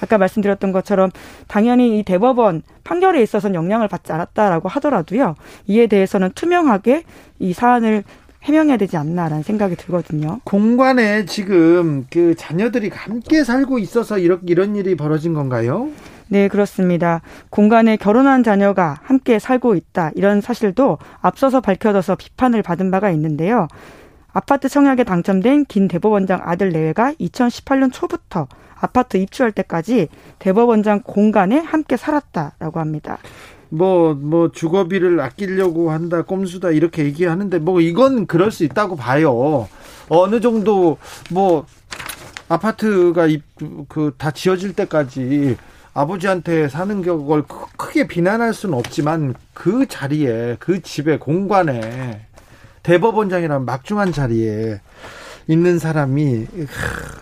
아까 말씀드렸던 것처럼 당연히 이 대법원 판결에 있어서는 영향을 받지 않았다라고 하더라도요. 이에 대해서는 투명하게 이 사안을 해명해야 되지 않나라는 생각이 들거든요. 공관에 지금 그 자녀들이 함께 살고 있어서 이런 이런 일이 벌어진 건가요? 네, 그렇습니다. 공간에 결혼한 자녀가 함께 살고 있다. 이런 사실도 앞서서 밝혀져서 비판을 받은 바가 있는데요. 아파트 청약에 당첨된 김 대법원장 아들 내외가 이천십팔 년 초부터 아파트 입주할 때까지 대법원장 공간에 함께 살았다라고 합니다. 뭐, 뭐, 주거비를 아끼려고 한다, 꼼수다, 이렇게 얘기하는데, 뭐, 이건 그럴 수 있다고 봐요. 어느 정도, 뭐, 아파트가 그 다 지어질 때까지 아버지한테 사는 걸 크게 비난할 수는 없지만 그 자리에, 그 집에, 공간에, 대법원장이라는 막중한 자리에 있는 사람이 하,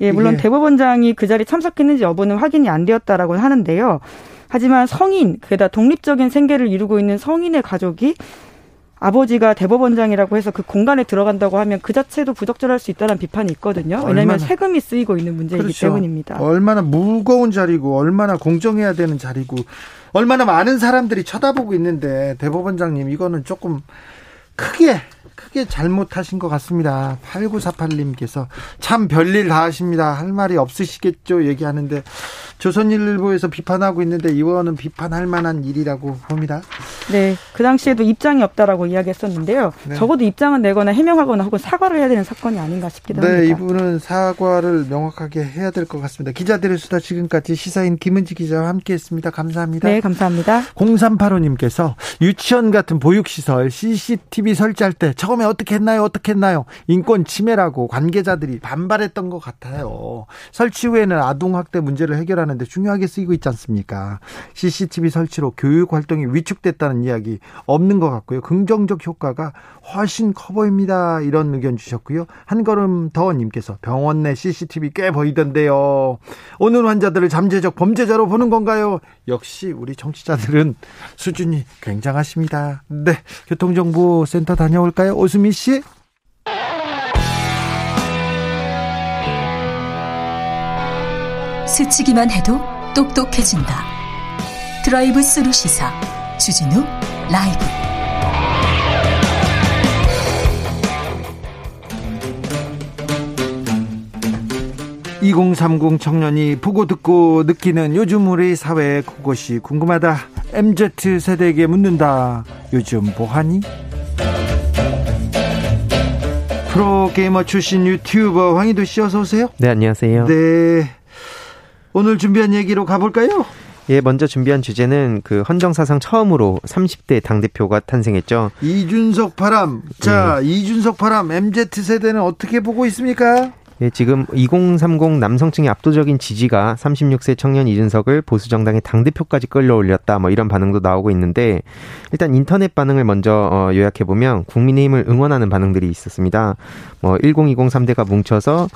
예, 물론 예. 대법원장이 그 자리에 참석했는지 여부는 확인이 안 되었다라고 하는데요. 하지만 성인, 게다가 독립적인 생계를 이루고 있는 성인의 가족이 아버지가 대법원장이라고 해서 그 공간에 들어간다고 하면 그 자체도 부적절할 수 있다는 비판이 있거든요. 왜냐하면 얼마나, 세금이 쓰이고 있는 문제이기 그렇죠. 때문입니다. 얼마나 무거운 자리고 얼마나 공정해야 되는 자리고 얼마나 많은 사람들이 쳐다보고 있는데 대법원장님 이거는 조금 크게 크게 잘못하신 것 같습니다. 팔구사팔님께서 참 별일 다 하십니다. 할 말이 없으시겠죠 얘기하는데 조선일보에서 비판하고 있는데 이거는 비판할 만한 일이라고 봅니다. 네, 그 당시에도 입장이 없다라고 이야기했었는데요. 네. 적어도 입장은 내거나 해명하거나 혹은 사과를 해야 되는 사건이 아닌가 싶기도 네, 합니다. 네, 이분은 사과를 명확하게 해야 될 것 같습니다. 기자들의 수다 지금까지 시사인 김은지 기자와 함께했습니다. 감사합니다. 네, 감사합니다. 공삼팔오님께서 유치원 같은 보육시설 씨씨티비 설치할 때 처음에 어떻게 했나요? 어떻게 했나요? 인권 침해라고 관계자들이 반발했던 것 같아요. 설치 후에는 아동학대 문제를 해결하는데 중요하게 쓰이고 있지 않습니까? 씨씨티비 설치로 교육활동이 위축됐다는 이야기 없는 것 같고요. 긍정적 효과가 훨씬 커 보입니다. 이런 의견 주셨고요. 한걸음 더님께서 병원 내 씨씨티비 꽤 보이던데요. 오는 환자들을 잠재적 범죄자로 보는 건가요? 역시 우리 정치자들은 수준이 굉장하십니다. 네, 교통정보센터 다녀올까요? 오수미 씨. 스치기만 해도 똑똑해진다. 드라이브 스루 시사 주진우 라이브. 이공삼공 청년이 보고 듣고 느끼는 요즘 우리 사회의 그것이 궁금하다. 엠지 세대에게 묻는다. 요즘 뭐하니? 프로게이머 출신 유튜버 황희도 씨 어서 오세요. 네, 안녕하세요. 네, 오늘 준비한 얘기로 가볼까요? 예, 먼저 준비한 주제는 그 헌정사상 처음으로 삼십 대 당대표가 탄생했죠. 이준석 바람. 자, 네. 이준석 바람 엠지 세대는 어떻게 보고 있습니까? 예, 지금 이공삼공 남성층의 압도적인 지지가 삼십육 세 청년 이준석을 보수정당의 당대표까지 끌어올렸다. 뭐 이런 반응도 나오고 있는데 일단 인터넷 반응을 먼저 요약해보면 국민의힘을 응원하는 반응들이 있었습니다. 뭐 일공이공 삼 대가 뭉쳐서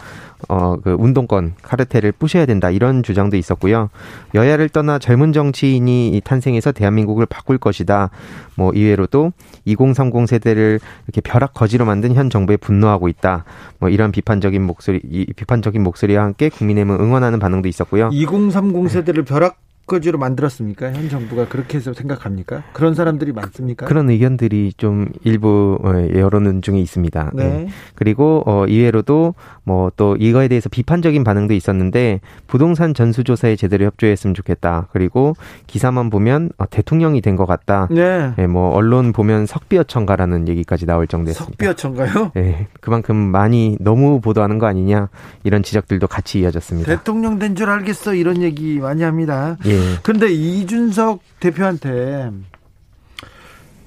어, 그 운동권 카르텔을 부셔야 된다 이런 주장도 있었고요. 여야를 떠나 젊은 정치인이 탄생해서 대한민국을 바꿀 것이다. 뭐 이외로도 이공삼공 세대를 이렇게 벼락 거지로 만든 현 정부에 분노하고 있다. 뭐 이런 비판적인 목소리, 이 비판적인 목소리와 함께 국민의힘을 응원하는 반응도 있었고요. 이공삼공 세대를 벼락 거지로 만들었습니까? 현 정부가 그렇게 해서 생각합니까? 그런 사람들이 많습니까? 그런 의견들이 좀 일부 여론 중에 있습니다. 네. 네. 그리고 어, 이외로도 뭐 또 이거에 대해서 비판적인 반응도 있었는데 부동산 전수조사에 제대로 협조했으면 좋겠다. 그리고 기사만 보면 어, 대통령이 된 것 같다. 네. 네. 뭐 언론 보면 석비어천가라는 얘기까지 나올 정도였습니다. 석비어천가요? 네. 그만큼 많이 너무 보도하는 거 아니냐 이런 지적들도 같이 이어졌습니다. 대통령 된 줄 알겠어 이런 얘기 많이 합니다. 예. 그런데 이준석 대표한테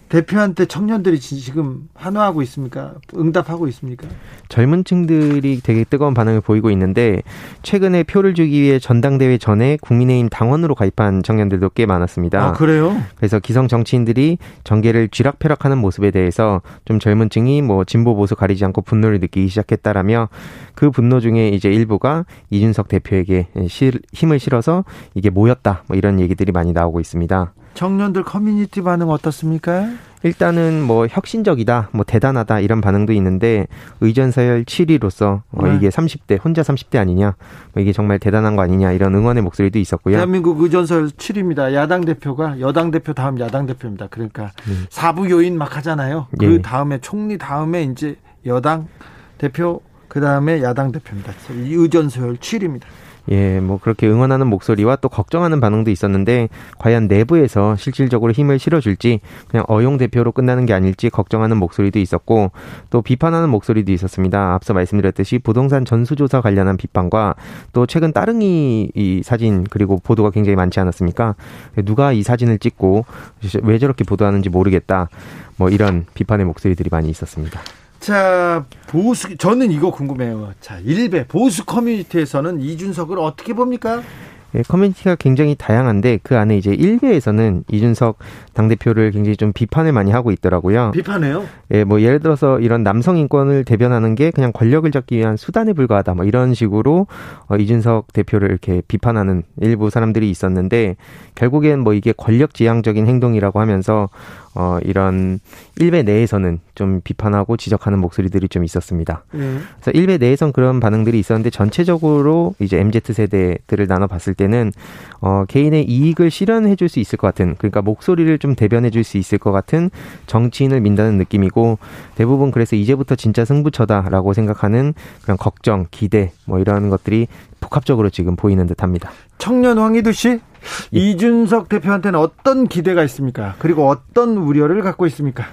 대표한테 청년들이 지금 환호하고 있습니까? 응답하고 있습니까? 젊은 층들이 되게 뜨거운 반응을 보이고 있는데 최근에 표를 주기 위해 전당대회 전에 국민의힘 당원으로 가입한 청년들도 꽤 많았습니다. 아, 그래요? 그래서 기성 정치인들이 정계를 쥐락펴락하는 모습에 대해서 좀 젊은 층이 뭐 진보 보수 가리지 않고 분노를 느끼기 시작했다라며 그 분노 중에 이제 일부가 이준석 대표에게 힘을 실어서 이게 모였다 뭐 이런 얘기들이 많이 나오고 있습니다. 청년들 커뮤니티 반응 어떻습니까? 일단은 뭐 혁신적이다, 뭐 대단하다 이런 반응도 있는데 의전서열 칠 위로서 어 네. 이게 삼십 대 혼자 삼십 대 아니냐, 뭐 이게 정말 대단한 거 아니냐 이런 응원의 목소리도 있었고요. 대한민국 의전서열 칠 위입니다. 야당 대표가 여당 대표 다음 야당 대표입니다. 그러니까 음. 사부 요인 막 하잖아요. 그 예. 다음에 총리 다음에 이제 여당 대표 그 다음에 야당 대표입니다. 의전서열 칠 위입니다. 예, 뭐 그렇게 응원하는 목소리와 또 걱정하는 반응도 있었는데 과연 내부에서 실질적으로 힘을 실어줄지 그냥 어용 대표로 끝나는 게 아닐지 걱정하는 목소리도 있었고 또 비판하는 목소리도 있었습니다. 앞서 말씀드렸듯이 부동산 전수조사 관련한 비판과 또 최근 따릉이 이 사진 그리고 보도가 굉장히 많지 않았습니까? 누가 이 사진을 찍고 왜 저렇게 보도하는지 모르겠다. 뭐 이런 비판의 목소리들이 많이 있었습니다. 자, 보수, 저는 이거 궁금해요. 자, 일베 보수 커뮤니티에서는 이준석을 어떻게 봅니까? 예, 커뮤니티가 굉장히 다양한데 그 안에 이제 일베에서는 이준석 당대표를 굉장히 좀 비판을 많이 하고 있더라고요. 비판해요? 예, 뭐 예를 들어서 이런 남성 인권을 대변하는 게 그냥 권력을 잡기 위한 수단에 불과하다, 뭐 이런 식으로 어, 이준석 대표를 이렇게 비판하는 일부 사람들이 있었는데, 결국엔 뭐 이게 권력지향적인 행동이라고 하면서 어, 이런 일베 내에서는 좀 비판하고 지적하는 목소리들이 좀 있었습니다. 네. 그래서 일베 내에선 그런 반응들이 있었는데, 전체적으로 이제 엠지 세대들을 나눠봤을 때는 어, 개인의 이익을 실현해 줄 수 있을 것 같은, 그러니까 목소리를 좀 대변해 줄 수 있을 것 같은 정치인을 민다는 느낌이고, 대부분 그래서 이제부터 진짜 승부처다라고 생각하는 그런 걱정, 기대, 뭐 이런 것들이 복합적으로 지금 보이는 듯합니다. 청년 황희도 씨, 예. 이준석 대표한테는 어떤 기대가 있습니까? 그리고 어떤 우려를 갖고 있습니까?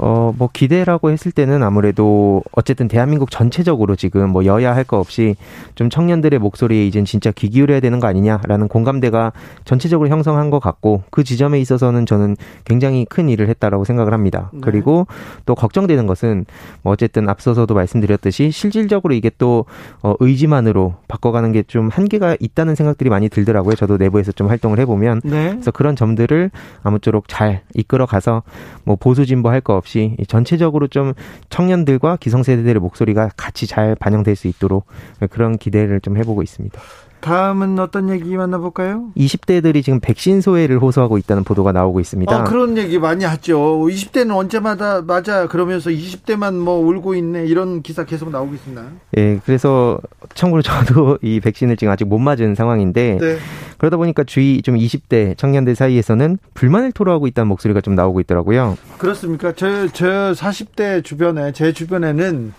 어, 뭐 기대라고 했을 때는 아무래도 어쨌든 대한민국 전체적으로 지금 뭐 여야 할 거 없이 좀 청년들의 목소리에 이젠 진짜 귀 기울여야 되는 거 아니냐라는 공감대가 전체적으로 형성한 것 같고, 그 지점에 있어서는 저는 굉장히 큰 일을 했다라고 생각을 합니다. 네. 그리고 또 걱정되는 것은 뭐 어쨌든 앞서서도 말씀드렸듯이 실질적으로 이게 또 어, 의지만으로 바꿔가는 게 좀 한계가 있다는 생각들이 많이 들더라고요. 저도 내부에서 좀 활동을 해보면. 네. 그래서 그런 점들을 아무쪼록 잘 이끌어가서 뭐 보수 진보 할 거 없이 전체적으로 좀 청년들과 기성세대들의 목소리가 같이 잘 반영될 수 있도록 그런 기대를 좀 해보고 있습니다. 다음은 어떤 얘기 만나볼까요? 이십 대들이 지금 백신 소외를 호소하고 있다는 보도가 나오고 있습니다. 아, 그런 얘기 많이 하죠. 이십 대는 언제마다 맞아 그러면서 이십 대만 뭐 울고 있네, 이런 기사 계속 나오고 있습니다. 예, 그래서 참고로 저도 이 백신을 지금 아직 못 맞은 상황인데, 네. 그러다 보니까 주위 좀 이십 대 청년들 사이에서는 불만을 토로하고 있다는 목소리가 좀 나오고 있더라고요. 그렇습니까? 저, 저 사십 대 주변에, 제 주변에는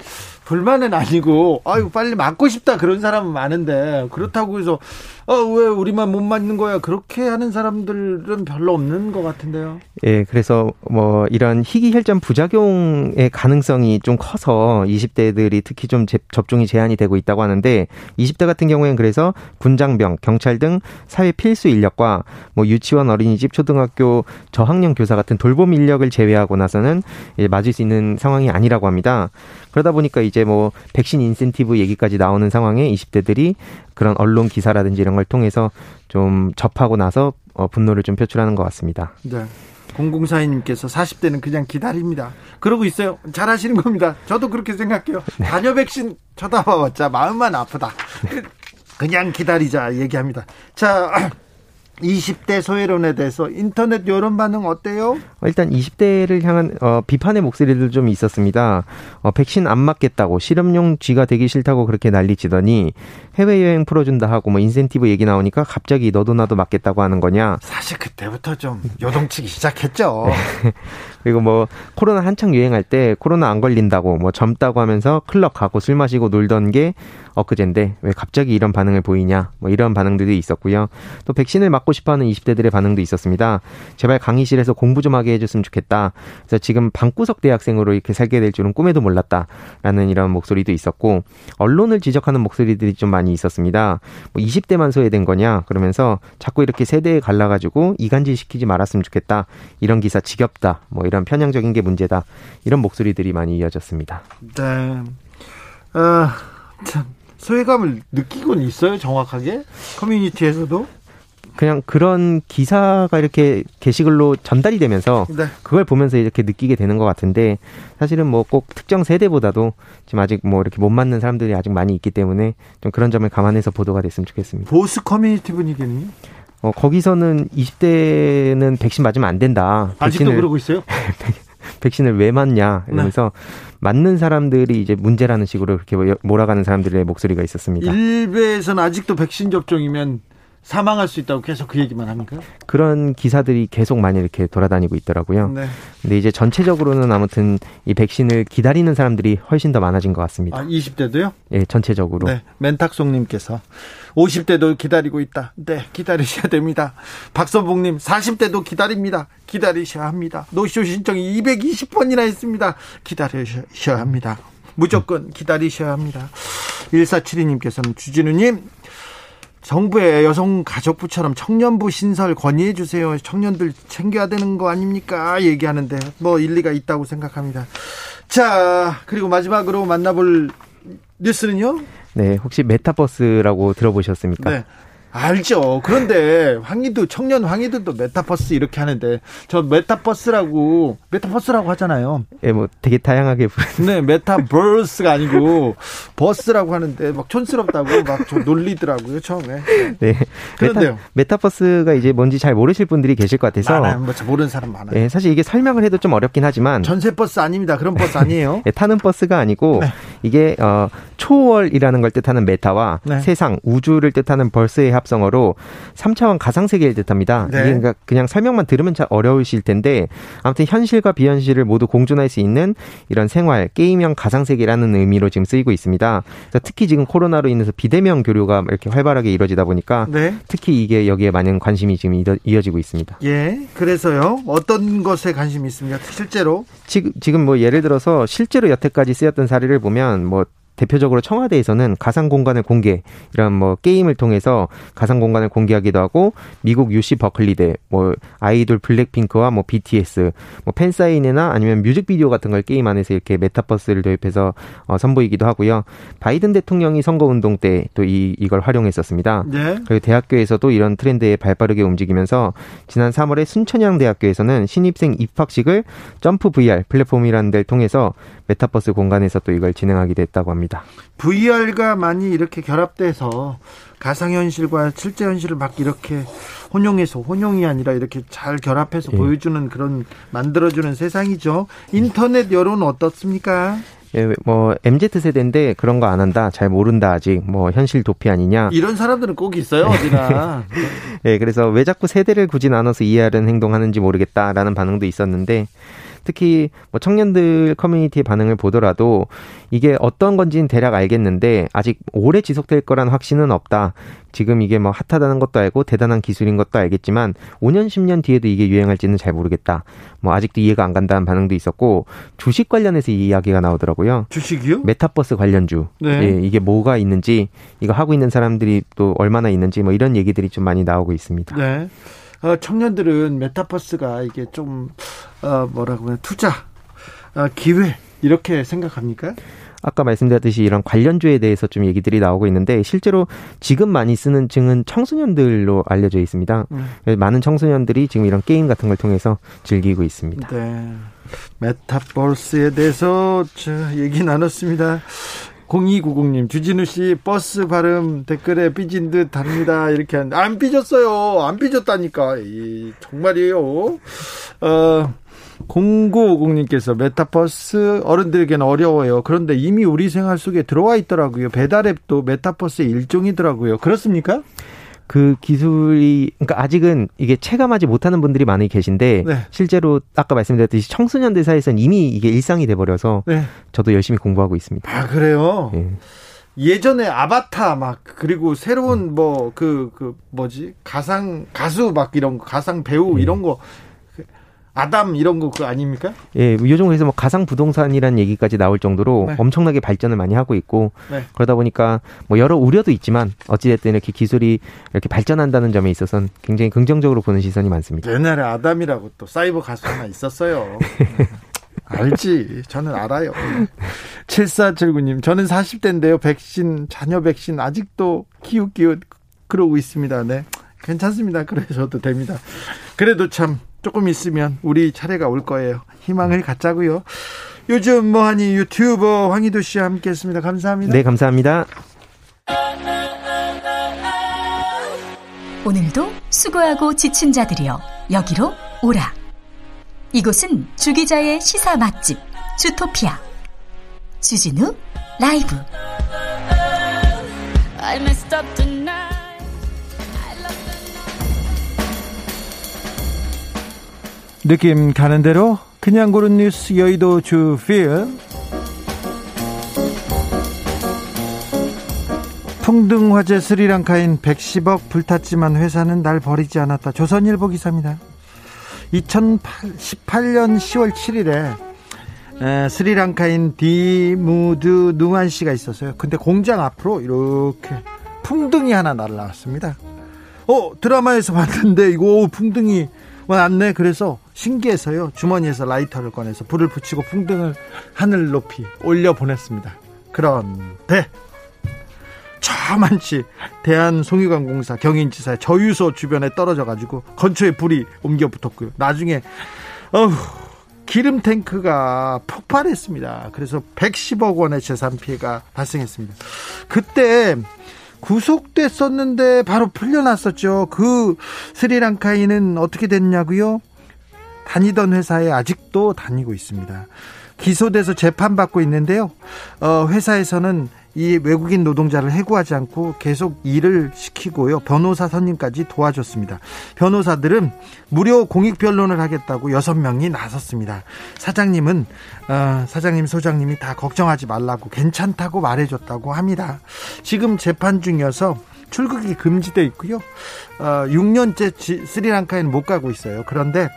불만은 아니고, 아유, 빨리 맞고 싶다, 그런 사람은 많은데, 그렇다고 해서, 어, 왜 우리만 못 맞는 거야, 그렇게 하는 사람들은 별로 없는 것 같은데요. 예, 그래서 뭐, 이런 희귀혈전 부작용의 가능성이 좀 커서 이십 대들이 특히 좀 접종이 제한이 되고 있다고 하는데, 이십 대 같은 경우에는 그래서 군장병, 경찰 등 사회 필수 인력과 뭐 유치원, 어린이집, 초등학교, 저학년 교사 같은 돌봄 인력을 제외하고 나서는 이제 맞을 수 있는 상황이 아니라고 합니다. 그러다 보니까 이제 뭐 백신 인센티브 얘기까지 나오는 상황에 이십 대들이 그런 언론 기사라든지 이런 걸 통해서 좀 접하고 나서 어, 분노를 좀 표출하는 것 같습니다. 네. 공공사인님께서 사십 대는 그냥 기다립니다. 그러고 있어요. 잘하시는 겁니다. 저도 그렇게 생각해요. 네. 단여 백신 쳐다봐봤자 마음만 아프다. 네. 그냥 기다리자 얘기합니다. 자, 이십 대 소외론에 대해서 인터넷 여론 반응 어때요? 일단 이십 대를 향한 어, 비판의 목소리들 좀 있었습니다. 어, 백신 안 맞겠다고, 실험용 쥐가 되기 싫다고 그렇게 난리치더니 해외여행 풀어준다 하고, 뭐 인센티브 얘기 나오니까 갑자기 너도 나도 맞겠다고 하는 거냐. 사실 그때부터 좀 요동치기 시작했죠. 그리고 뭐 코로나 한창 유행할 때 코로나 안 걸린다고, 뭐 젊다고 하면서 클럽 가고 술 마시고 놀던 게 엊그젠데 왜 갑자기 이런 반응을 보이냐, 뭐 이런 반응들도 있었고요. 또 백신을 맞고 싶어하는 이십 대들의 반응도 있었습니다. 제발 강의실에서 공부 좀 하게 해줬으면 좋겠다. 그래서 지금 방구석 대학생으로 이렇게 살게 될 줄은 꿈에도 몰랐다라는 이런 목소리도 있었고, 언론을 지적하는 목소리들이 좀 많이 있었습니다. 뭐 이십 대만 소외된 거냐 그러면서 자꾸 이렇게 세대에 갈라가지고 이간질 시키지 말았으면 좋겠다, 이런 기사 지겹다, 뭐 이런 편향적인 게 문제다, 이런 목소리들이 많이 이어졌습니다. 네, 아, 참 소외감을 느끼곤 있어요. 정확하게 커뮤니티에서도. 그냥 그런 기사가 이렇게 게시글로 전달이 되면서, 네. 그걸 보면서 이렇게 느끼게 되는 것 같은데, 사실은 뭐 꼭 특정 세대보다도 지금 아직 뭐 이렇게 못 맞는 사람들이 아직 많이 있기 때문에 좀 그런 점을 감안해서 보도가 됐으면 좋겠습니다. 보수 커뮤니티 분위기는요? 어, 거기서는 이십 대는 백신 맞으면 안 된다. 아직도 백신을, 그러고 있어요? 백신을 왜 맞냐 이러면서, 네. 맞는 사람들이 이제 문제라는 식으로 그렇게 몰아가는 사람들의 목소리가 있었습니다. 일베에서는 아직도 백신 접종이면 사망할 수 있다고 계속 그 얘기만 합니까? 그런 기사들이 계속 많이 이렇게 돌아다니고 있더라고요. 네. 근데 이제 전체적으로는 아무튼 이 백신을 기다리는 사람들이 훨씬 더 많아진 것 같습니다. 아, 이십 대도요? 예, 전체적으로. 네. 멘탁송님께서 오십 대도 기다리고 있다. 네, 기다리셔야 됩니다. 박선봉님, 사십 대도 기다립니다. 기다리셔야 합니다. 노쇼 신청이 이백이십 번이나 했습니다. 기다리셔야 합니다. 무조건 기다리셔야 합니다. 일사칠이 님께서는 주진우님, 정부의 여성가족부처럼 청년부 신설 권유해주세요. 청년들 챙겨야 되는 거 아닙니까? 얘기하는데 뭐 일리가 있다고 생각합니다. 자, 그리고 마지막으로 만나볼 뉴스는요? 네, 혹시 메타버스라고 들어보셨습니까? 네, 알죠. 그런데 황희도, 청년 황희도도 메타버스 이렇게 하는데, 저 메타버스라고, 메타버스라고 하잖아요. 예, 네, 뭐 되게 다양하게 부르는데. 네, 메타버스가 아니고 버스라고 하는데 막 촌스럽다고 막 좀 놀리더라고요 처음에. 네. 그런데요. 메타, 메타버스가 이제 뭔지 잘 모르실 분들이 계실 것 같아서. 많아요. 뭐 모르는 사람 많아요. 네, 사실 이게 설명을 해도 좀 어렵긴 하지만. 전세 버스 아닙니다. 그런 버스 아니에요. 네, 타는 버스가 아니고. 네. 이게 어, 초월이라는 걸 뜻하는 메타와, 네, 세상, 우주를 뜻하는 벌스의 합성어로 삼 차원 가상세계를 뜻합니다. 네. 이게 그러니까 그냥 설명만 들으면 참 어려우실 텐데, 아무튼 현실과 비현실을 모두 공존할 수 있는 이런 생활, 게임형 가상세계라는 의미로 지금 쓰이고 있습니다. 그래서 특히 지금 코로나로 인해서 비대면 교류가 이렇게 활발하게 이루어지다 보니까, 네, 특히 이게 여기에 많은 관심이 지금 이어지고 있습니다. 예, 그래서요. 어떤 것에 관심이 있습니까? 실제로? 지금, 지금 뭐 예를 들어서 실제로 여태까지 쓰였던 사례를 보면 뭐 대표적으로 청와대에서는 가상 공간을 공개, 이런 뭐 게임을 통해서 가상 공간을 공개하기도 하고, 미국 유씨 버클리대, 뭐 아이돌 블랙핑크와 뭐 비티에스, 뭐 팬사인회나 아니면 뮤직비디오 같은 걸 게임 안에서 이렇게 메타버스를 도입해서 어, 선보이기도 하고요. 바이든 대통령이 선거운동 때 또 이 이걸 활용했었습니다. 네. 그리고 대학교에서도 이런 트렌드에 발빠르게 움직이면서 지난 삼월에 순천향대학교에서는 신입생 입학식을 점프 브이알 플랫폼이라는 데를 통해서 메타버스 공간에서 또 이걸 진행하기도 했다고 합니다. 브이알과 많이 이렇게 결합돼서 가상현실과 실제현실을 막 이렇게 혼용해서, 혼용이 아니라 이렇게 잘 결합해서, 예, 보여주는 그런, 만들어주는 세상이죠. 인터넷 여론 어떻습니까? 예, 뭐 엠지 세대인데 그런 거 안 한다, 잘 모른다, 아직 뭐 현실 도피 아니냐, 이런 사람들은 꼭 있어요 어디나. 예, 그래서 왜 자꾸 세대를 굳이 나눠서 이해하려는 행동하는지 모르겠다라는 반응도 있었는데, 특히 뭐 청년들 커뮤니티의 반응을 보더라도 이게 어떤 건지는 대략 알겠는데 아직 오래 지속될 거란 확신은 없다. 지금 이게 뭐 핫하다는 것도 알고 대단한 기술인 것도 알겠지만 오 년, 십 년 뒤에도 이게 유행할지는 잘 모르겠다. 뭐 아직도 이해가 안 간다는 반응도 있었고, 주식 관련해서 이 이야기가 나오더라고요. 주식이요? 메타버스 관련주. 네. 예, 이게 뭐가 있는지, 이거 하고 있는 사람들이 또 얼마나 있는지, 뭐 이런 얘기들이 좀 많이 나오고 있습니다. 네. 어, 청년들은 메타버스가 이게 좀, 어, 뭐라고 하면, 투자, 어, 기회, 이렇게 생각합니까? 아까 말씀드렸듯이 이런 관련주에 대해서 좀 얘기들이 나오고 있는데, 실제로 지금 많이 쓰는 층은 청소년들로 알려져 있습니다. 음. 많은 청소년들이 지금 이런 게임 같은 걸 통해서 즐기고 있습니다. 네. 메타버스에 대해서 저 얘기 나눴습니다. 공이구공님, 주진우 씨 버스 발음 댓글에 삐진 듯 합니다. 이렇게 하는데, 안 삐졌어요. 안 삐졌다니까. 이, 정말이에요. 어, 공구오공님께서 메타버스 어른들에게는 어려워요. 그런데 이미 우리 생활 속에 들어와 있더라고요. 배달앱도 메타버스의 일종이더라고요. 그렇습니까? 그 기술이, 그러니까 아직은 이게 체감하지 못하는 분들이 많이 계신데, 네, 실제로 아까 말씀드렸듯이 청소년들 사이에서는 이미 이게 일상이 돼버려서, 네, 저도 열심히 공부하고 있습니다. 아, 그래요? 네. 예전에 아바타 막, 그리고 새로운 뭐 그 그 뭐지 가상 가수 막 이런 거, 가상 배우, 네, 이런 거, 아담 이런 거 그거 아닙니까? 예, 요즘 그래서 뭐 가상 부동산이라는 얘기까지 나올 정도로, 네, 엄청나게 발전을 많이 하고 있고, 네, 그러다 보니까 뭐 여러 우려도 있지만 어찌됐든 이렇게 기술이 이렇게 발전한다는 점에 있어서는 굉장히 긍정적으로 보는 시선이 많습니다. 옛날에 아담이라고 또 사이버 가수 하나 있었어요. 알지. 저는 알아요. 칠사칠구님, 저는 사십 대인데요. 백신, 자녀 백신 아직도 기웃기웃 그러고 있습니다. 네, 괜찮습니다. 그러셔도 됩니다. 그래도 참 조금 있으면 우리 차례가 올 거예요. 희망을 갖자고요. 요즘 뭐하니 유튜버 황희도 씨와 함께했습니다. 감사합니다. 네, 감사합니다. 오늘도 수고하고 지친 자들이여 여기로 오라. 이곳은 주 기자의 시사 맛집 주토피아 주진우 라이브. 느낌 가는 대로 그냥 고른 뉴스 여의도 주필. 풍등 화재 스리랑카인 백십억 불탔지만 회사는 날 버리지 않았다. 조선일보 기사입니다. 이천십팔년 시월 칠일에 스리랑카인 디무드 누안시가 있었어요. 근데 공장 앞으로 이렇게 풍등이 하나 날아왔습니다. 어, 드라마에서 봤는데 이거 풍등이 왔네. 그래서 신기해서요 주머니에서 라이터를 꺼내서 불을 붙이고 풍등을 하늘 높이 올려 보냈습니다. 그런데 저만치 대한송유관공사 경인지사의 저유소 주변에 떨어져가지고 건초에 불이 옮겨 붙었고요. 나중에 어후, 기름 탱크가 폭발했습니다. 그래서 백십억 원의 재산 피해가 발생했습니다. 그때 구속됐었는데 바로 풀려났었죠. 그 스리랑카인은 어떻게 됐냐고요? 다니던 회사에 아직도 다니고 있습니다. 기소돼서 재판받고 있는데요. 어, 회사에서는 이 외국인 노동자를 해고하지 않고 계속 일을 시키고요. 변호사 선임까지 도와줬습니다. 변호사들은 무료 공익 변론을 하겠다고 여섯 명이 나섰습니다. 사장님은 어, 사장님, 소장님이 다 걱정하지 말라고 괜찮다고 말해줬다고 합니다. 지금 재판 중이어서 출국이 금지돼 있고요. 어, 육 년째 지, 스리랑카에는 못 가고 있어요. 그런데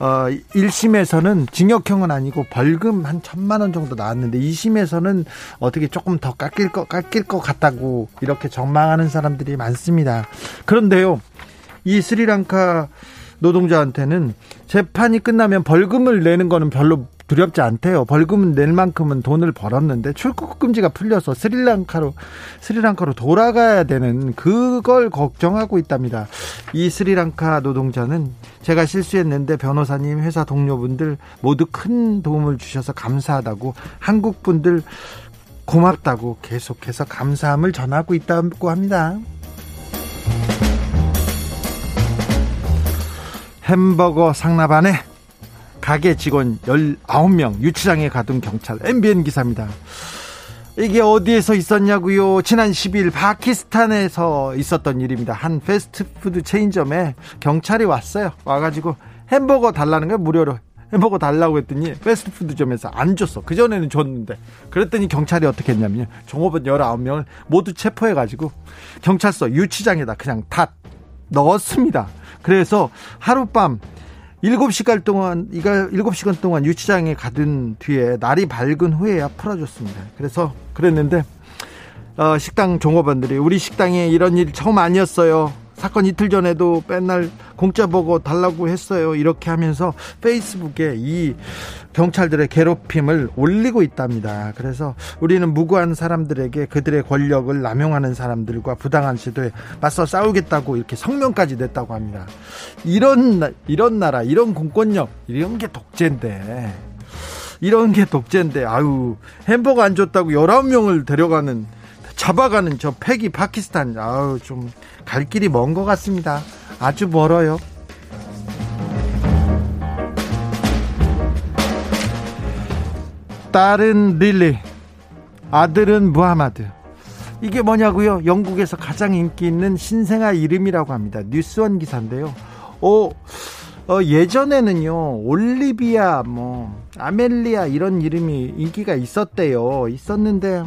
어, 일 심에서는 징역형은 아니고 벌금 한 천만 원 정도 나왔는데 이 심에서는 어떻게 조금 더 깎일 것, 깎일 것 같다고 이렇게 전망하는 사람들이 많습니다. 그런데요, 이 스리랑카 노동자한테는 재판이 끝나면 벌금을 내는 거는 별로 두렵지 않대요. 벌금은 낼 만큼은 돈을 벌었는데 출국 금지가 풀려서 스리랑카로 스리랑카로 돌아가야 되는 그걸 걱정하고 있답니다. 이 스리랑카 노동자는 제가 실수했는데 변호사님, 회사 동료분들 모두 큰 도움을 주셔서 감사하다고, 한국분들 고맙다고 계속해서 감사함을 전하고 있다고 합니다. 햄버거 상납안에 가게 직원 열아홉 명 유치장에 가둔 경찰, 엠비엔 기사입니다. 이게 어디에서 있었냐고요? 지난 십이 일 파키스탄에서 있었던 일입니다. 한 패스트푸드 체인점에 경찰이 왔어요. 와가지고 햄버거 달라는 거예요. 무료로 햄버거 달라고 했더니 패스트푸드점에서 안 줬어. 그전에는 줬는데. 그랬더니 경찰이 어떻게 했냐면요, 종업원 열아홉 명을 모두 체포해가지고 경찰서 유치장에다 그냥 다 넣었습니다. 그래서 하룻밤 일곱 시간 동안, 일곱 시간 동안 유치장에 가둔 뒤에 날이 밝은 후에야 풀어줬습니다. 그래서 그랬는데 어, 식당 종업원들이 우리 식당에 이런 일 처음 아니었어요. 사건 이틀 전에도 맨날 공짜 버거 달라고 했어요. 이렇게 하면서 페이스북에 이 경찰들의 괴롭힘을 올리고 있답니다. 그래서 우리는 무고한 사람들에게 그들의 권력을 남용하는 사람들과 부당한 시도에 맞서 싸우겠다고 이렇게 성명까지 냈다고 합니다. 이런, 이런 나라, 이런 공권력, 이런 게 독재인데, 이런 게 독재인데, 아유, 햄버거 안 줬다고 열아홉 명을 데려가는, 잡아가는 저 패기 파키스탄, 아우 좀 갈 길이 먼 것 같습니다. 아주 멀어요. 딸은 릴리, 아들은 무하마드. 이게 뭐냐고요? 영국에서 가장 인기 있는 신생아 이름이라고 합니다. 뉴스원 기사인데요. 오, 어, 예전에는요, 올리비아, 뭐 아멜리아 이런 이름이 인기가 있었대요. 있었는데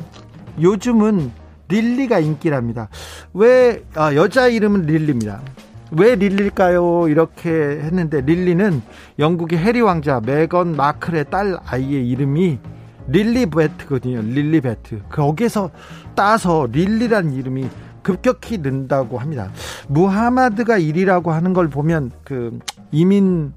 요즘은 릴리가 인기랍니다. 왜, 아, 여자 이름은 릴리입니다. 왜 릴리일까요? 이렇게 했는데, 릴리는 영국의 해리 왕자 메건 마클의 딸 아이의 이름이 릴리베트거든요. 릴리베트. 거기에서 따서 릴리란 이름이 급격히 는다고 합니다. 무하마드가 일이라고 하는 걸 보면 그 이민,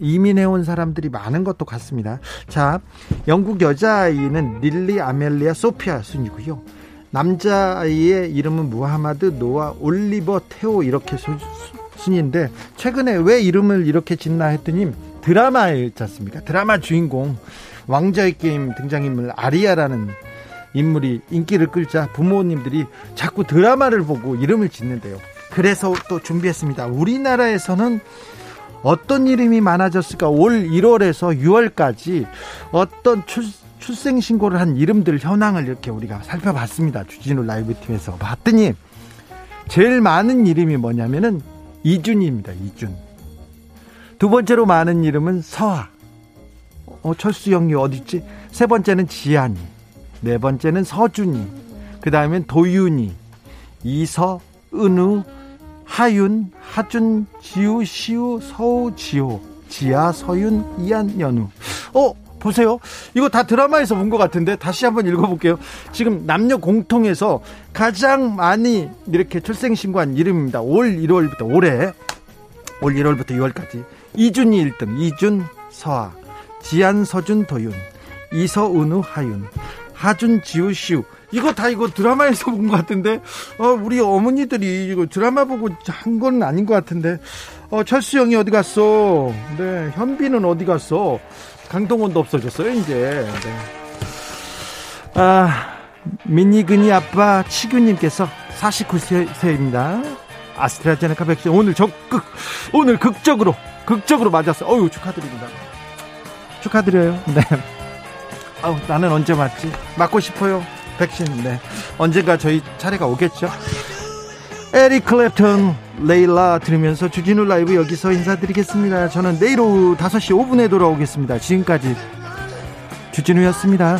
이민해온 사람들이 많은 것도 같습니다. 자, 영국 여자아이는 릴리, 아멜리아, 소피아 순이고요. 남자아이의 이름은 무하마드, 노아, 올리버, 테오 이렇게 소, 순인데, 최근에 왜 이름을 이렇게 짓나 했더니 드라마 있지 않습니까? 드라마 주인공 왕자의 게임 등장인물 아리아라는 인물이 인기를 끌자 부모님들이 자꾸 드라마를 보고 이름을 짓는데요. 그래서 또 준비했습니다. 우리나라에서는 어떤 이름이 많아졌을까? 올 일월에서 유월까지 어떤 출, 출생신고를 한 이름들 현황을 이렇게 우리가 살펴봤습니다. 주진우 라이브팀에서 봤더니 제일 많은 이름이 뭐냐면은 이준입니다. 이준. 두 번째로 많은 이름은 서하. 어, 철수 형이 어딨지? 세 번째는 지한이. 네 번째는 서준이. 그 다음엔 도윤이. 이서, 은우, 하윤, 하준, 지우, 시우, 서우, 지호, 지아, 서윤, 이한, 연우. 어, 보세요. 이거 다 드라마에서 본 것 같은데 다시 한번 읽어볼게요. 지금 남녀 공통에서 가장 많이 이렇게 출생신고한 이름입니다. 올 일월부터 올해 올 일월부터 유월까지 이준이 일 등, 이준, 서아, 지안, 서준, 도윤, 이서은우, 하윤, 하준, 지우, 시우. 이거 다 이거 드라마에서 본 것 같은데, 어, 우리 어머니들이 이거 드라마 보고 한 건 아닌 것 같은데, 어, 철수 형이 어디 갔어? 네, 현빈은 어디 갔어? 강동원도 없어졌어요, 이제. 네. 아, 민이근이 아빠 치규님께서 사십구 세입니다. 아스트라제네카 백신 오늘 적극, 오늘 극적으로, 극적으로 맞았어요. 어유 축하드립니다. 축하드려요. 네. 아우, 나는 언제 맞지? 맞고 싶어요. 백신, 네. 언젠가 저희 차례가 오겠죠. 에릭 클랩턴, 레일라 들으면서 주진우 라이브 여기서 인사드리겠습니다. 저는 내일 오후 다섯 시 오 분에 돌아오겠습니다. 지금까지 주진우였습니다.